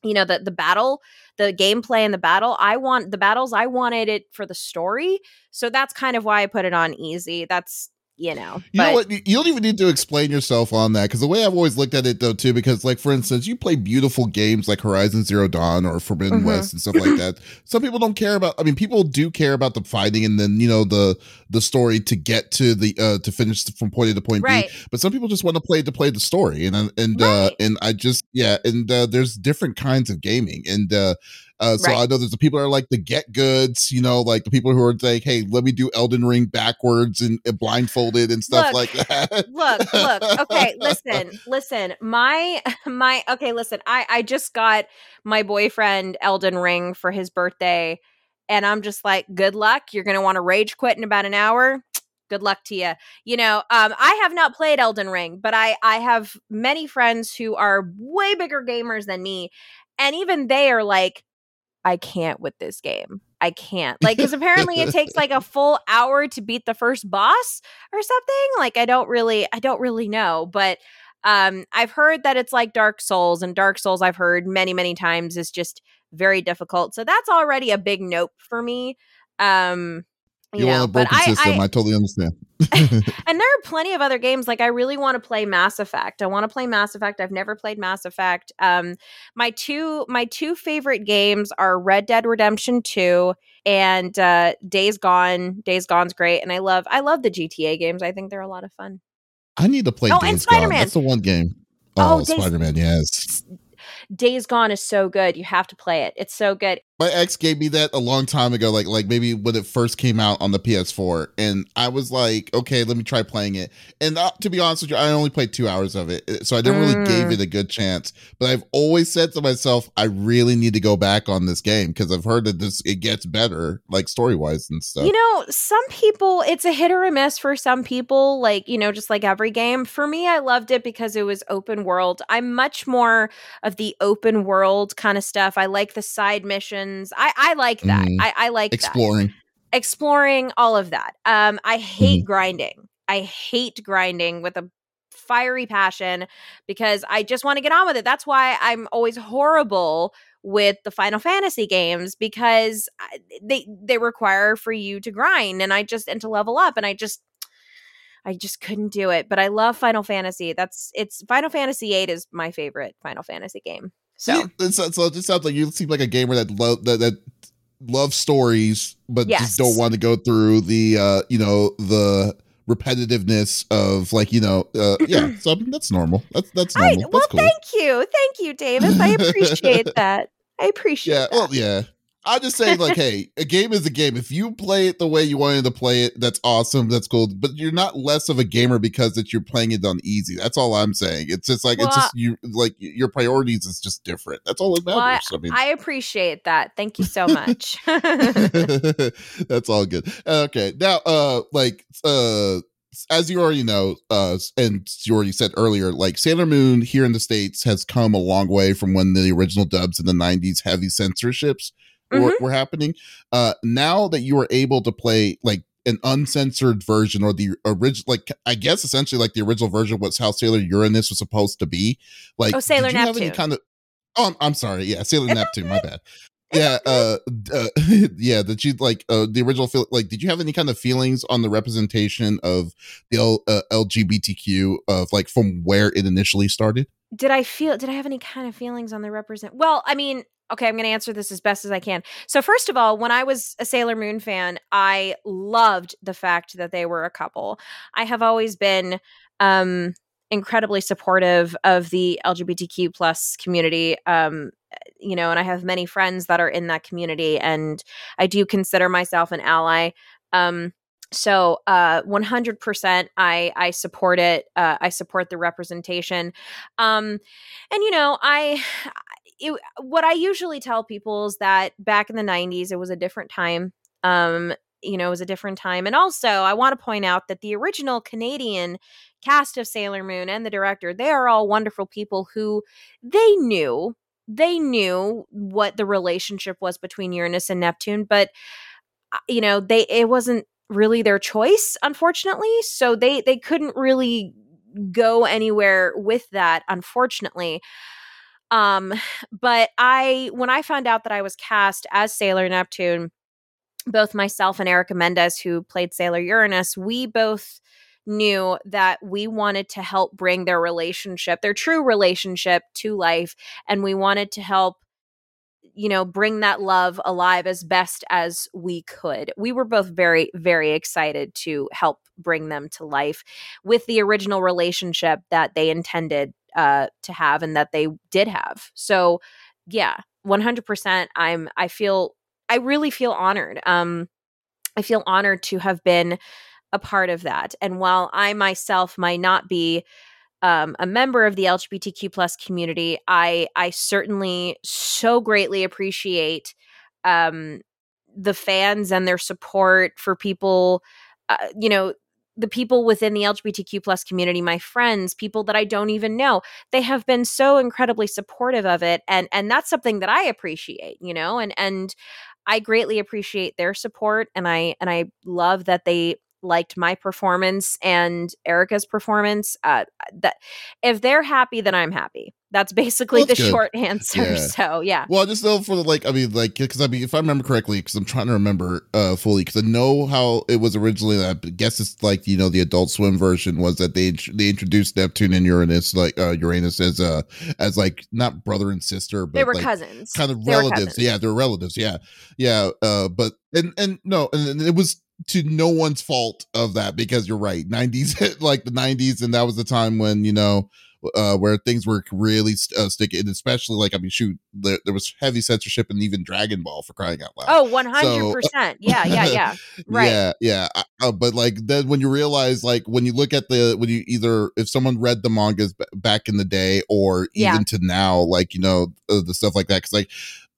You know, the the battle, the gameplay and the battle. I want the battles. I wanted it for the story. So that's kind of why I put it on easy. That's. You know, you but. know what? You don't even need to explain yourself on that because the way I've always looked at it, though, too, because like for instance, you play beautiful games like Horizon Zero Dawn or Forbidden mm-hmm. West and stuff like that. Some people don't care about. I mean, people do care about the fighting and then you know the the story to get to the uh, to finish from point A to point right. B. But some people just want to play to play the story, and and right. uh, and I just yeah, and uh, there's different kinds of gaming and. uh Uh, so right. I know there's the people that are like the get goods, you know, like the people who are like, hey, let me do Elden Ring backwards and, and blindfolded and stuff look, like that. Look, look. Okay, listen, listen. My, my, okay, listen. I, I just got my boyfriend Elden Ring for his birthday and I'm just like, good luck. You're going to want to rage quit in about an hour. Good luck to you. You know, um, I have not played Elden Ring, but I, I have many friends who are way bigger gamers than me. And even they are like, I can't with this game. I can't. Like, because apparently it takes like a full hour to beat the first boss or something. Like, I don't really, I don't really know. But um, I've heard that it's like Dark Souls, and Dark Souls I've heard many, many times is just very difficult. So that's already a big nope for me. Um, you, you know, want a broken system. I, I, I totally understand. And there are plenty of other games. Like I really want to play Mass Effect. I want to play Mass Effect. I've never played Mass Effect. Um, my two my two favorite games are Red Dead Redemption two and uh, Days Gone. Days Gone's great, and I love I love the G T A games. I think they're a lot of fun. I need to play. Oh, Days and Spider-Man. Gone. That's the one game. Oh, oh Days- Spider-Man, yes. Days Gone is so good. You have to play it. It's so good. My ex gave me that a long time ago, like like maybe when it first came out on the P S four. And I was like, okay, let me try playing it. And uh, to be honest with you, I only played two hours of it. So I never mm. really gave it a good chance. But I've always said to myself, I really need to go back on this game because I've heard that this it gets better, like story-wise and stuff. You know, some people, it's a hit or a miss for some people, like, you know, just like every game. For me, I loved it because it was open world. I'm much more of the open world kind of stuff. I like the side missions. I, I like that. Mm. I, I like exploring, that. exploring all of that. Um, I hate mm. grinding. I hate grinding with a fiery passion because I just want to get on with it. That's why I'm always horrible with the Final Fantasy games because they, they require for you to grind and I just, and to level up and I just, I just couldn't do it, but I love Final Fantasy. That's it's Final Fantasy eight is my favorite Final Fantasy game. So, yeah, so, so it just sounds like you seem like a gamer that love that, that loves stories, but yes. just don't want to go through the uh, you know the repetitiveness of like you know uh, yeah. So that's normal. That's that's normal. I, well, that's cool. thank you, thank you, Davis. I appreciate that. I appreciate. Yeah. That. Well, yeah. I'm just saying, like, hey, a game is a game. If you play it the way you wanted to play it, that's awesome. That's cool. But you're not less of a gamer because that you're playing it on easy. That's all I'm saying. It's just like, well, it's just you, like, your priorities is just different. That's all that matters. Well, I, I mean, I appreciate that. Thank you so much. That's all good. Okay. Now, uh, like, uh, as you already know, uh, and you already said earlier, like, Sailor Moon here in the States has come a long way from when the original dubs in the nineties had these censorships mm-hmm. were, were happening. Uh, now that you are able to play, like, an uncensored version or the original, like, I guess essentially like the original version was how Sailor Uranus was supposed to be. Like, oh, Sailor Neptune. Have any kind of, oh, I'm, I'm sorry. Yeah, Sailor Neptune, my bad. Yeah, uh, uh yeah, that you like uh, the original feel like did you have any kind of feelings on the representation of the L- uh, L G B T Q of like from where it initially started? Did I feel did I have any kind of feelings on the represent? Well, I mean, okay, I'm going to answer this as best as I can. So first of all, when I was a Sailor Moon fan, I loved the fact that they were a couple. I have always been um incredibly supportive of the L G B T Q plus community, um you know, and I have many friends that are in that community, and I do consider myself an ally. Um, so uh, one hundred percent I I support it. Uh, I support the representation. Um, and, you know, I it, what I usually tell people is that back in the nineties, it was a different time. Um, you know, it was a different time. And also, I want to point out that the original Canadian cast of Sailor Moon and the director, they are all wonderful people who they knew. They knew what the relationship was between Uranus and Neptune, but you know, they it wasn't really their choice, unfortunately. So they they couldn't really go anywhere with that, unfortunately. Um, but I when I found out that I was cast as Sailor Neptune, both myself and Erica Mendez, who played Sailor Uranus, we both knew that we wanted to help bring their relationship, their true relationship, to life. And we wanted to help, you know, bring that love alive as best as we could. We were both very, very excited to help bring them to life with the original relationship that they intended uh, to have and that they did have. So yeah, one hundred percent. I'm, I feel, I really feel honored. Um, I feel honored to have been a part of that. And while I myself might not be um, a member of the L G B T Q plus community, I I certainly so greatly appreciate um, the fans and their support for people, uh, you know, the people within the L G B T Q plus community, my friends, people that I don't even know. They have been so incredibly supportive of it. And and that's something that I appreciate, you know, and and I greatly appreciate their support. And I and I love that they liked my performance and Erica's performance. Uh, that if they're happy, then I'm happy. That's basically well, that's the good. Short answer. Yeah. So yeah. Well, I just know for like, I mean, like, because I mean, if I remember correctly, because I'm trying to remember uh, fully, because I know how it was originally. I guess it's like, you know, the Adult Swim version was that they they introduced Neptune and Uranus, like uh, Uranus as uh as like not brother and sister, but they were like, cousins, kind of they relatives. Yeah, they're relatives. Yeah, yeah. Uh, but and and no, and, and it was. To no one's fault of that, because you're right, nineties like the nineties, and that was the time when, you know, uh where things were really uh, sticky, and especially like, I mean, shoot, there, there was heavy censorship and even Dragon Ball, for crying out loud. Oh, one hundred percent. So, yeah yeah yeah right yeah yeah uh, but like then when you realize, like when you look at the when you either if someone read the mangas b- back in the day or even yeah. to now, like, you know, uh, the stuff like that, because like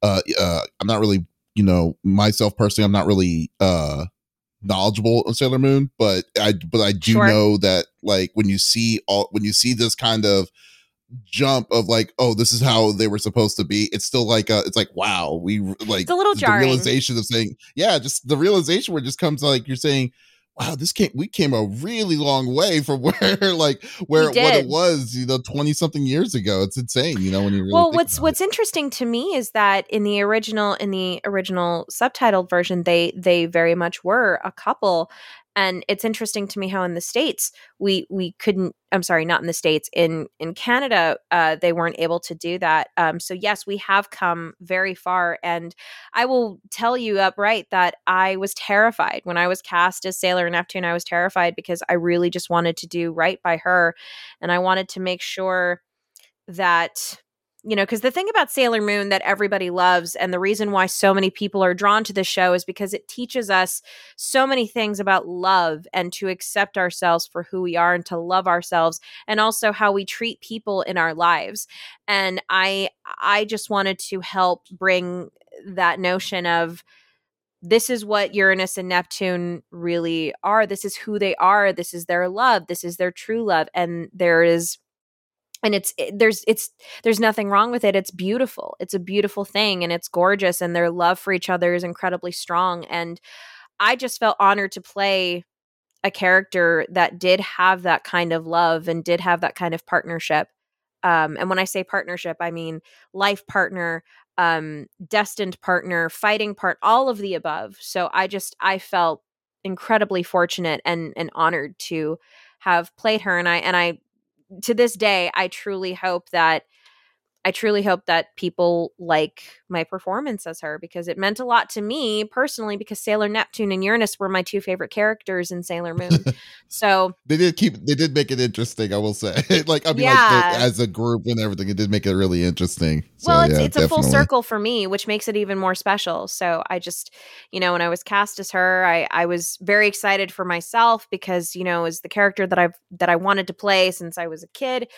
uh uh I'm not really, you know, myself personally, I'm not really uh knowledgeable on Sailor Moon, but I but I do sure. know that like when you see all when you see this kind of jump of like, oh, this is how they were supposed to be, it's still like uh it's like, wow, we like it's a little jarring. The realization of saying yeah just the realization where it just comes like you're saying, wow, this came we came a really long way from where like where it, what it was, you know, twenty something years ago. It's insane, you know, when you really well what's what's it. Interesting to me is that in the original in the original subtitled version, they they very much were a couple. And it's interesting to me how in the States we we couldn't I'm sorry, not in the States, in in Canada uh, they weren't able to do that. Um, so yes, we have come very far, and I will tell you upright that I was terrified when I was cast as Sailor Neptune. I was terrified because I really just wanted to do right by her, and I wanted to make sure that You know, because the thing about Sailor Moon that everybody loves, and the reason why so many people are drawn to the show, is because it teaches us so many things about love and to accept ourselves for who we are and to love ourselves, and also how we treat people in our lives. And I, I just wanted to help bring that notion of this is what Uranus and Neptune really are. This is who they are. This is their love. This is their true love. And there is. And it's it, there's it's there's nothing wrong with it. It's beautiful. It's a beautiful thing, and it's gorgeous. And their love for each other is incredibly strong. And I just felt honored to play a character that did have that kind of love and did have that kind of partnership. Um, and when I say partnership, I mean life partner, um, destined partner, fighting part, all of the above. So I just I felt incredibly fortunate and and honored to have played her. And I and I. To this day, I truly hope that I truly hope that people like my performance as her, because it meant a lot to me personally, because Sailor Neptune and Uranus were my two favorite characters in Sailor Moon. So they did keep they did make it interesting, I will say. like I mean yeah. like, as a group and everything, it did make it really interesting. So, well, it's yeah, it's definitely. a full circle for me, which makes it even more special. So I just, you know, when I was cast as her, I, I was very excited for myself, because, you know, it was the character that I've that I wanted to play since I was a kid.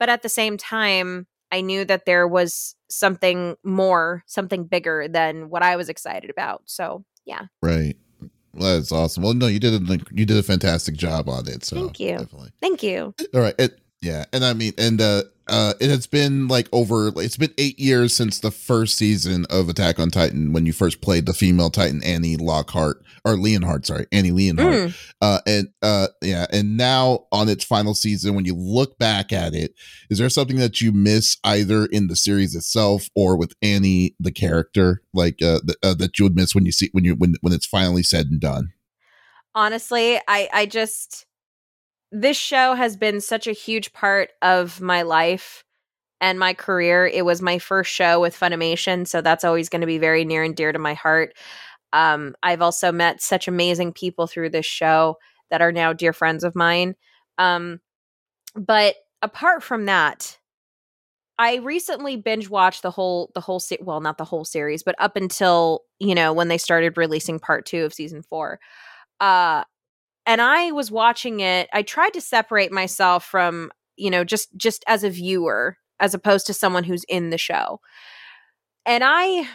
But at the same time, I knew that there was something more, something bigger than what I was excited about. So, yeah. Right. Well, that's awesome. Well, no, you did a, you did a fantastic job on it. So thank you. Definitely. Thank you. All right. It, yeah. And I mean, and uh, uh, it has been like over, it's been eight years since the first season of Attack on Titan, when you first played the female Titan, Annie Lockhart or Leonhart, sorry, Annie Leonhart. Mm. Uh, and uh, yeah. And now on its final season, when you look back at it, is there something that you miss either in the series itself or with Annie, the character, like uh, the, uh, that you would miss when you see, when you, when, when it's finally said and done? Honestly, I, I just, this show has been such a huge part of my life and my career. It was my first show with Funimation, so that's always going to be very near and dear to my heart. Um, I've also met such amazing people through this show that are now dear friends of mine. Um, but apart from that, I recently binge watched the whole the whole se- well, not the whole series, but up until, you know, when they started releasing part two of season four. Uh, And I was watching it. I tried to separate myself from, you know, just just as a viewer, as opposed to someone who's in the show. And I,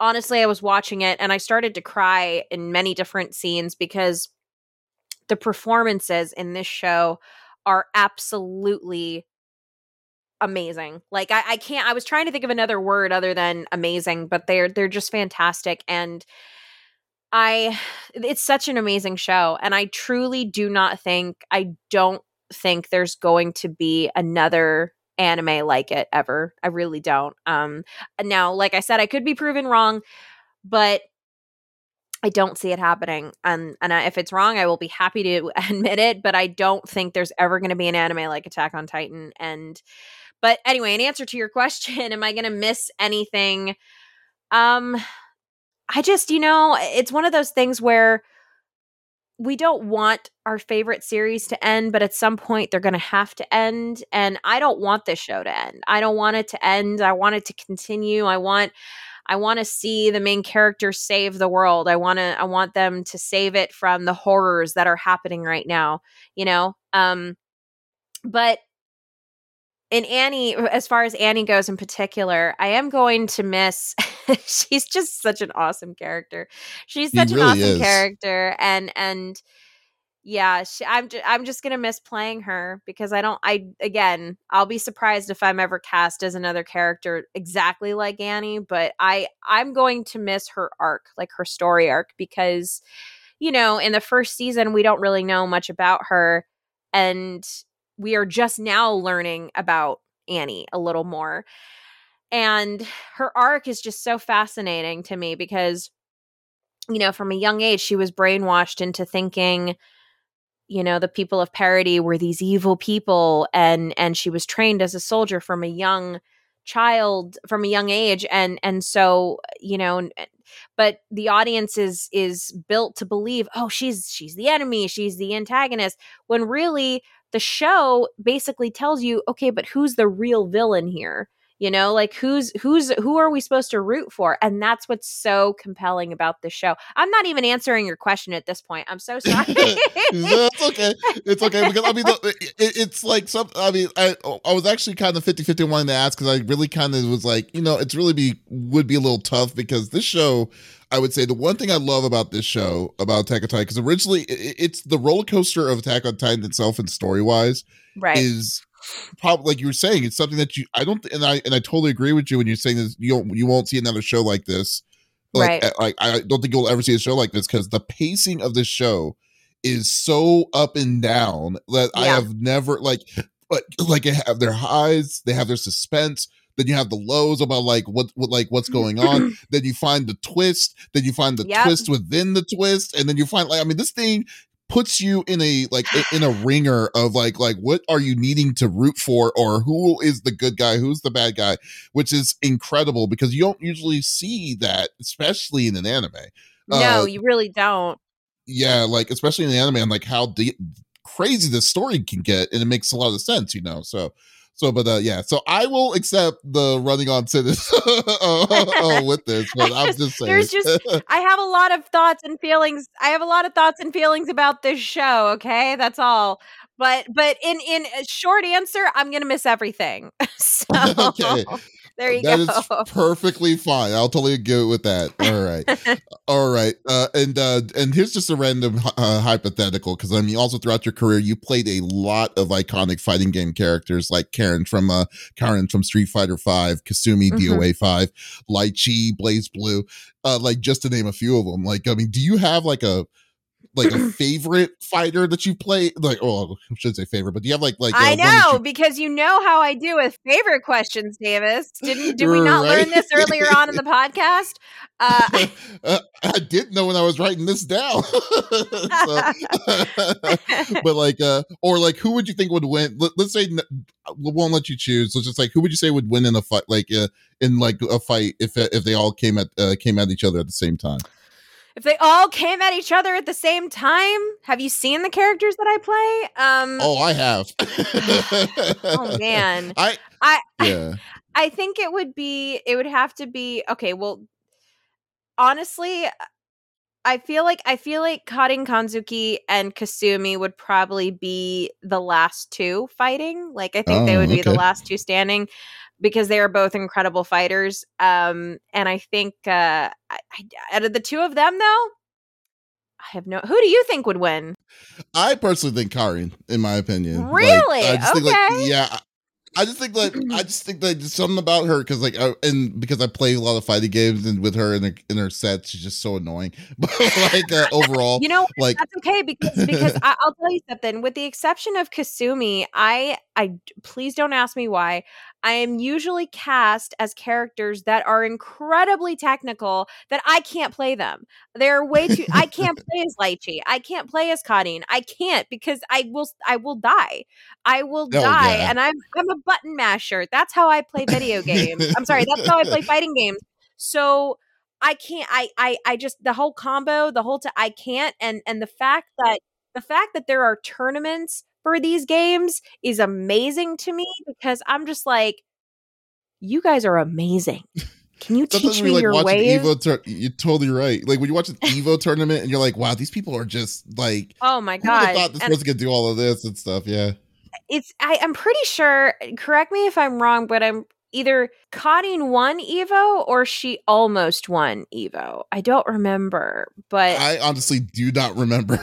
honestly, I was watching it and I started to cry in many different scenes, because the performances in this show are absolutely amazing. Like I, I can't. I was trying to think of another word other than amazing, but they're they're just fantastic. And I, it's such an amazing show, and I truly do not think, I don't think there's going to be another anime like it ever. I really don't. Um, now, like I said, I could be proven wrong, but I don't see it happening. Um, and I, if it's wrong, I will be happy to admit it, but I don't think there's ever going to be an anime like Attack on Titan. And, but anyway, in answer to your question, am I going to miss anything? Um... I just, you know, it's one of those things where we don't want our favorite series to end, but at some point they're going to have to end. And I don't want this show to end. I don't want it to end. I want it to continue. I want, I want to see the main character save the world. I want to, I want them to save it from the horrors that are happening right now, you know? Um, but in Annie, as far as Annie goes in particular, I am going to miss. She's just such an awesome character. She's such really an awesome is. character, and and yeah, she, I'm ju- I'm just gonna miss playing her, because I don't. I again, I'll be surprised if I'm ever cast as another character exactly like Annie. But I I'm going to miss her arc, like her story arc, because, you know, in the first season we don't really know much about her, and we are just now learning about Annie a little more. And her arc is just so fascinating to me, because, you know, from a young age, she was brainwashed into thinking, you know, the people of parody were these evil people. And and she was trained as a soldier from a young child, from a young age. And and so, you know, but the audience is is built to believe, oh, she's she's the enemy, she's the antagonist, when really the show basically tells you, okay, but who's the real villain here? You know, like who's who's who are we supposed to root for? And that's what's so compelling about the show. I'm not even answering your question at this point. I'm so sorry. It's okay. It's okay because I mean, the, it, it's like some. I mean, I I was actually kind of fifty-fifty wanting to ask because I really kind of was like, you know, it's really be would be a little tough because this show. I would say the one thing I love about this show, about Attack on Titan, because originally it, it's the roller coaster of Attack on Titan itself and story wise, right? Is probably like you were saying, it's something that you I don't and I and I totally agree with you when you're saying this. You don't you won't see another show like this, like, right? Like I don't think you'll ever see a show like this because the pacing of this show is so up and down that yeah. I have never like like like they have their highs, they have their suspense. Then you have the lows about like what, what like what's going on. Then you find the twist. Then you find the yep. twist within the twist, and then you find like I mean, this thing puts you in a like in a ringer of like like what are you needing to root for, or who is the good guy, who's the bad guy, which is incredible because you don't usually see that, especially in an anime. No, uh, you really don't. Yeah, like especially in the anime, and like how de- crazy the story can get, and it makes a lot of sense, you know. So. So, but uh, yeah, so I will accept the running on sentence oh, oh, oh, with this, but I'm just saying. There's just, I have a lot of thoughts and feelings. I have a lot of thoughts and feelings about this show, okay? That's all. But but in, in a short answer, I'm going to miss everything. So, okay. There you that go. That is perfectly fine. I'll totally agree with that. All right. All right. Uh, and uh, and here's just a random uh, hypothetical, because I mean, also throughout your career, you played a lot of iconic fighting game characters like Karen. Karen from uh, Karen from Street Fighter V, Kasumi, mm-hmm. D O A five, Lychee, Blaze Blue, uh, like just to name a few of them. Like, I mean, do you have like a like a favorite fighter that you play? Like, oh, I should say favorite, but do you have like like I know you- because you know how I do with favorite questions, Davis. Didn't did we not right? learn this earlier on in the podcast? Uh, uh, I didn't know when I was writing this down. so, but like, uh, or like, who would you think would win? Let, let's say we won't let you choose. Let's just like, who would you say would win in a fight? Like uh, in like a fight if if they all came at uh, came at each other at the same time. If they all came at each other at the same time, have you seen the characters that I play? Um, oh, I have. oh man, I I, yeah. I I think it would be it would have to be okay. Well, honestly, I feel like I feel like Karin Kanzuki and Kasumi would probably be the last two fighting. Like I think oh, they would okay. be the last two standing. Because they are both incredible fighters. Um, and I think uh, I, I, out of the two of them, though, I have no... Who do you think would win? I personally think Karen, in my opinion. Really? Like, I just okay. Think, like, yeah. I just think like I just think like just something about her because like I, and because I play a lot of fighting games and with her in her in her set she's just so annoying. But like uh, overall, you know, like that's okay because because I, I'll tell you something. With the exception of Kasumi, I I please don't ask me why. I am usually cast as characters that are incredibly technical that I can't play them. They're way too. I can't play as Lychee. I can't play as Karin. I can't because I will I will die. I will oh, die, yeah. and I'm I'm a button masher. That's how I play video games. I'm sorry. That's how I play fighting games. So I can't, I, I, I just, the whole combo, the whole, t- I can't. And, and the fact that, the fact that there are tournaments for these games is amazing to me because I'm just like, you guys are amazing. Can you sometimes teach me like your ways? Evo tur- you're totally right. Like when you watch an Evo tournament and you're like, wow, these people are just like, oh my God. Who would have thought this and- person could do all of this and stuff. Yeah. It's I, I'm pretty sure, correct me if I'm wrong, but I'm either Karin won Evo or she almost won Evo. I don't remember, but I honestly do not remember.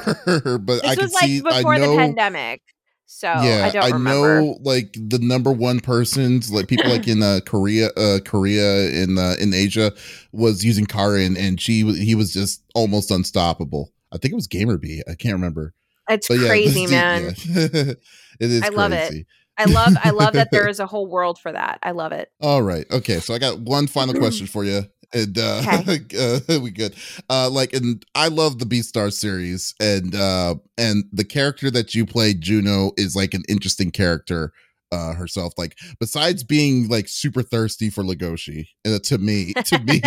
But this I was can like see before I know, the pandemic. So yeah, I don't I remember. Know like the number one persons, like people like in uh, Korea, uh, Korea in uh, in Asia was using Karin and she he was just almost unstoppable. I think it was Gamerbee. I can't remember. It's but crazy, yeah, man. Yeah. It is I love crazy. It. I love I love that there is a whole world for that. I love it. All right. Okay. So I got one final question for you. And uh, okay. uh we good. Uh like and I love the Beastars series and uh and the character that you play, Juno, is like an interesting character uh, herself, like, besides being like super thirsty for Legoshi, uh, to me, to me,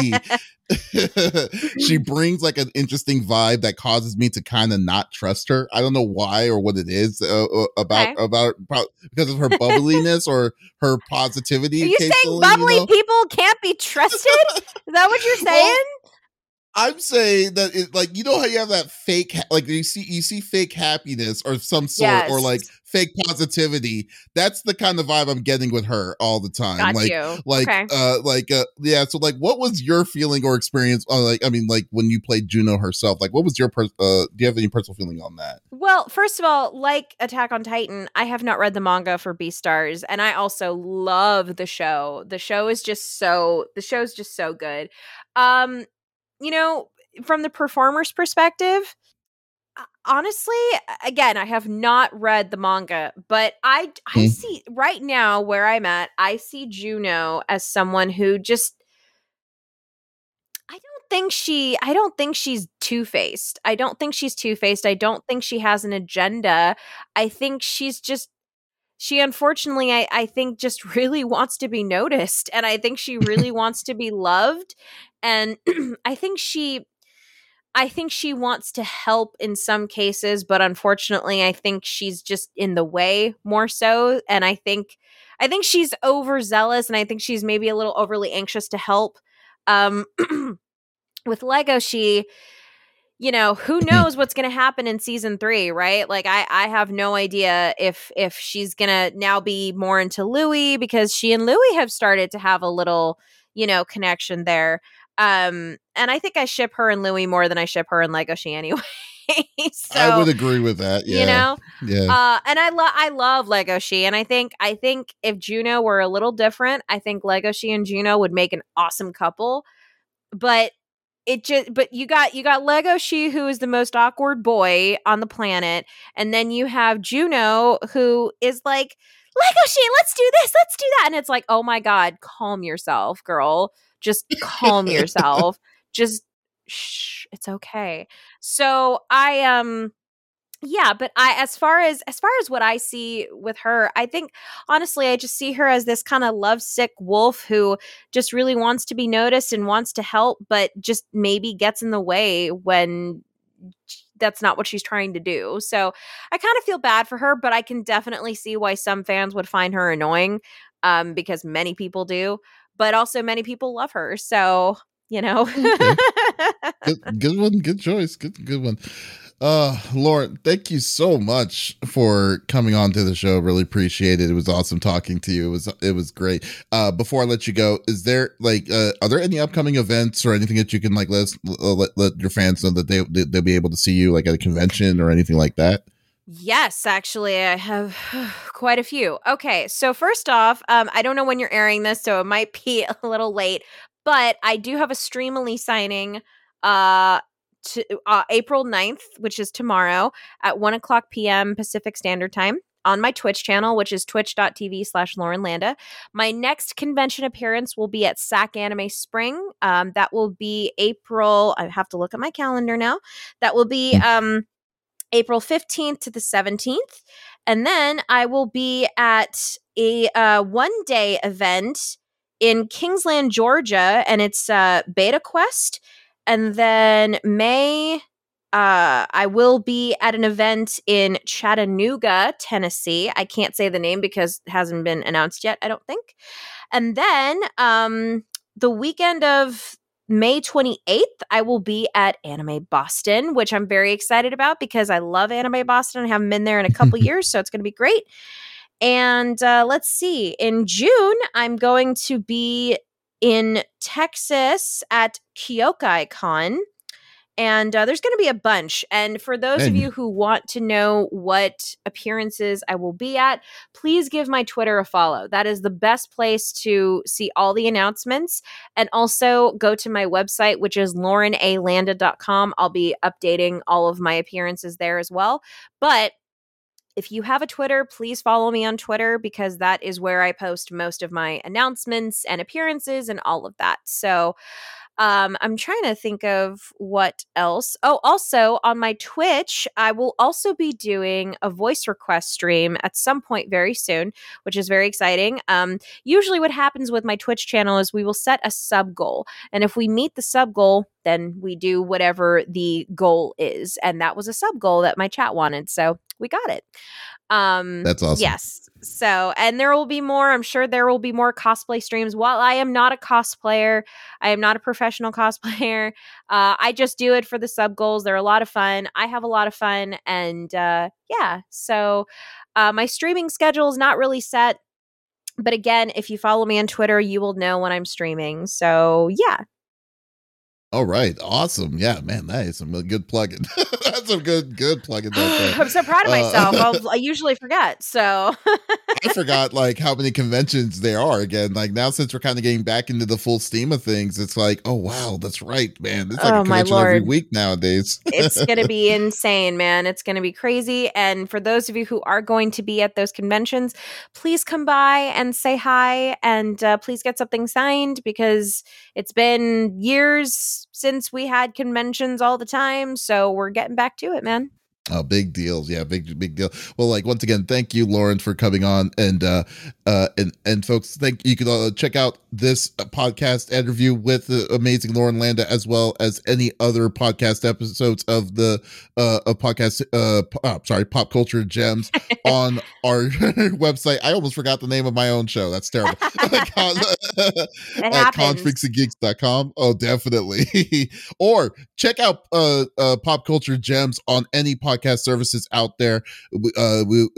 she brings like an interesting vibe that causes me to kind of not trust her. I don't know why or what it is uh, about, okay. about about because of her bubbliness or her positivity. Are you saying bubbly you know? people can't be trusted? Is that what you're saying? Well, I'm saying that it, like, you know how you have that fake, like you see you see fake happiness or some sort, yes. or like fake positivity. That's the kind of vibe I'm getting with her all the time. Got like, you. like, okay. uh, like, uh, yeah. So, like, what was your feeling or experience? Uh, like, I mean, like when you played Juno herself, like, what was your? Per- uh, do you have any personal feeling on that? Well, first of all, like Attack on Titan, I have not read the manga for Beastars, and I also love the show. The show is just so. The show's just so good. Um. You know, from the performer's perspective, honestly, again, I have not read the manga, but I, I mm. see right now where I'm at, I see Juno as someone who just, I don't think she, I don't think she's two-faced. I don't think she's two-faced. I don't think she has an agenda. I think she's just, she unfortunately, I, I think just really wants to be noticed. And I think she really wants to be loved. And I think she, I think she wants to help in some cases, but unfortunately, I think she's just in the way more so. And I think, I think she's overzealous, and I think she's maybe a little overly anxious to help. Um, with Lego, she, you know, who knows what's going to happen in season three, right? Like, I, I have no idea if if she's going to now be more into Louis, because she and Louis have started to have a little, you know, connection there. Um, and I think I ship her and Louis more than I ship her and Legoshi anyway. So, I would agree with that. Yeah. You know? Yeah. Uh, and I love I love Legoshi, and I think I think if Juno were a little different, I think Legoshi and Juno would make an awesome couple. But It just, but you got you got Legoshi, who is the most awkward boy on the planet, and then you have Juno, who is like, Legoshi, let's do this, let's do that, and it's like, oh my god, calm yourself, girl, just calm yourself, just shh, it's okay. So I um, yeah, but I as far as as far as what I see with her, I think honestly, I just see her as this kind of lovesick wolf who just really wants to be noticed and wants to help, but just maybe gets in the way when that's not what she's trying to do. So I kind of feel bad for her, but I can definitely see why some fans would find her annoying, um, because many people do, but also many people love her. So, you know, okay. good, good one. Good choice. Good, good one. Uh, Lauren, thank you so much for coming on to the show. Really appreciate it. It was awesome talking to you. It was, it was great. Uh, before I let you go, is there like, uh, are there any upcoming events or anything that you can like, let us, let, let your fans know that they, they'll be able to see you like at a convention or anything like that? Yes, actually, I have quite a few. Okay. So first off, um, I don't know when you're airing this, so it might be a little late, but I do have a Streamily signing, uh, To, uh, April ninth, which is tomorrow at one o'clock p.m. Pacific Standard Time on my Twitch channel, which is twitch dot t v slash Lauren Landa. My next convention appearance will be at S A C Anime Spring. Um, that will be April. I have to look at my calendar now. That will be um, April fifteenth to the seventeenth. And then I will be at a uh, one-day event in Kingsland, Georgia, and it's uh, Beta Quest. And then May, uh, I will be at an event in Chattanooga, Tennessee. I can't say the name because it hasn't been announced yet, I don't think. And then um, the weekend of May twenty-eighth, I will be at Anime Boston, which I'm very excited about because I love Anime Boston. I haven't been there in a couple years, so it's going to be great. And uh, let's see. In June, I'm going to be in Texas at Kyokai Con, and uh, there's going to be a bunch. And for those hey. of you who want to know what appearances I will be at, please give my Twitter a follow. That is the best place to see all the announcements. And also go to my website, which is lauren a landa dot com. I'll be updating all of my appearances there as well. But if you have a Twitter, please follow me on Twitter, because that is where I post most of my announcements and appearances and all of that. So Um, I'm trying to think of what else. Oh, also on my Twitch, I will also be doing a voice request stream at some point very soon, which is very exciting. Um, usually what happens with my Twitch channel is we will set a sub goal. And if we meet the sub goal, then we do whatever the goal is. And that was a sub goal that my chat wanted. So we got it. Um, That's awesome. Yes. So, and there will be more. I'm sure there will be more cosplay streams. While I am not a cosplayer, I am not a professional cosplayer. Uh, I just do it for the sub goals. They're a lot of fun. I have a lot of fun. And uh, yeah, so uh, my streaming schedule is not really set. But again, if you follow me on Twitter, you will know when I'm streaming. So yeah. All right. Awesome. Yeah, man, that is some good plug-in. That's some good, good plug-in. I'm so proud of myself. Uh, I'll, I usually forget. So I forgot like how many conventions there are again. Like now, since we're kind of getting back into the full steam of things, it's like, oh, wow, that's right, man. It's like oh, a convention every week nowadays. It's going to be insane, man. It's going to be crazy. And for those of you who are going to be at those conventions, please come by and say hi and uh, please get something signed because it's been years since we had conventions all the time, so we're getting back to it, man. Oh, big deals. Yeah, big, big deal. Well, like, once again, thank you, Lauren, for coming on. And, uh, uh, and, and folks, thank you. You can uh, check out this podcast interview with the amazing Lauren Landa, as well as any other podcast episodes of the, uh, of podcast, uh, p- oh, sorry, Pop Culture Gems on our website. I almost forgot the name of my own show. That's terrible. At conflicts and geeks dot com. Oh, definitely. Or check out, uh, uh, Pop Culture Gems on any podcast. Podcast services out there uh will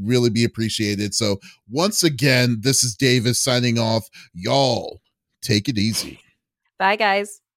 really be appreciated. So once again, this is Davis signing off. Y'all take it easy. Bye, guys.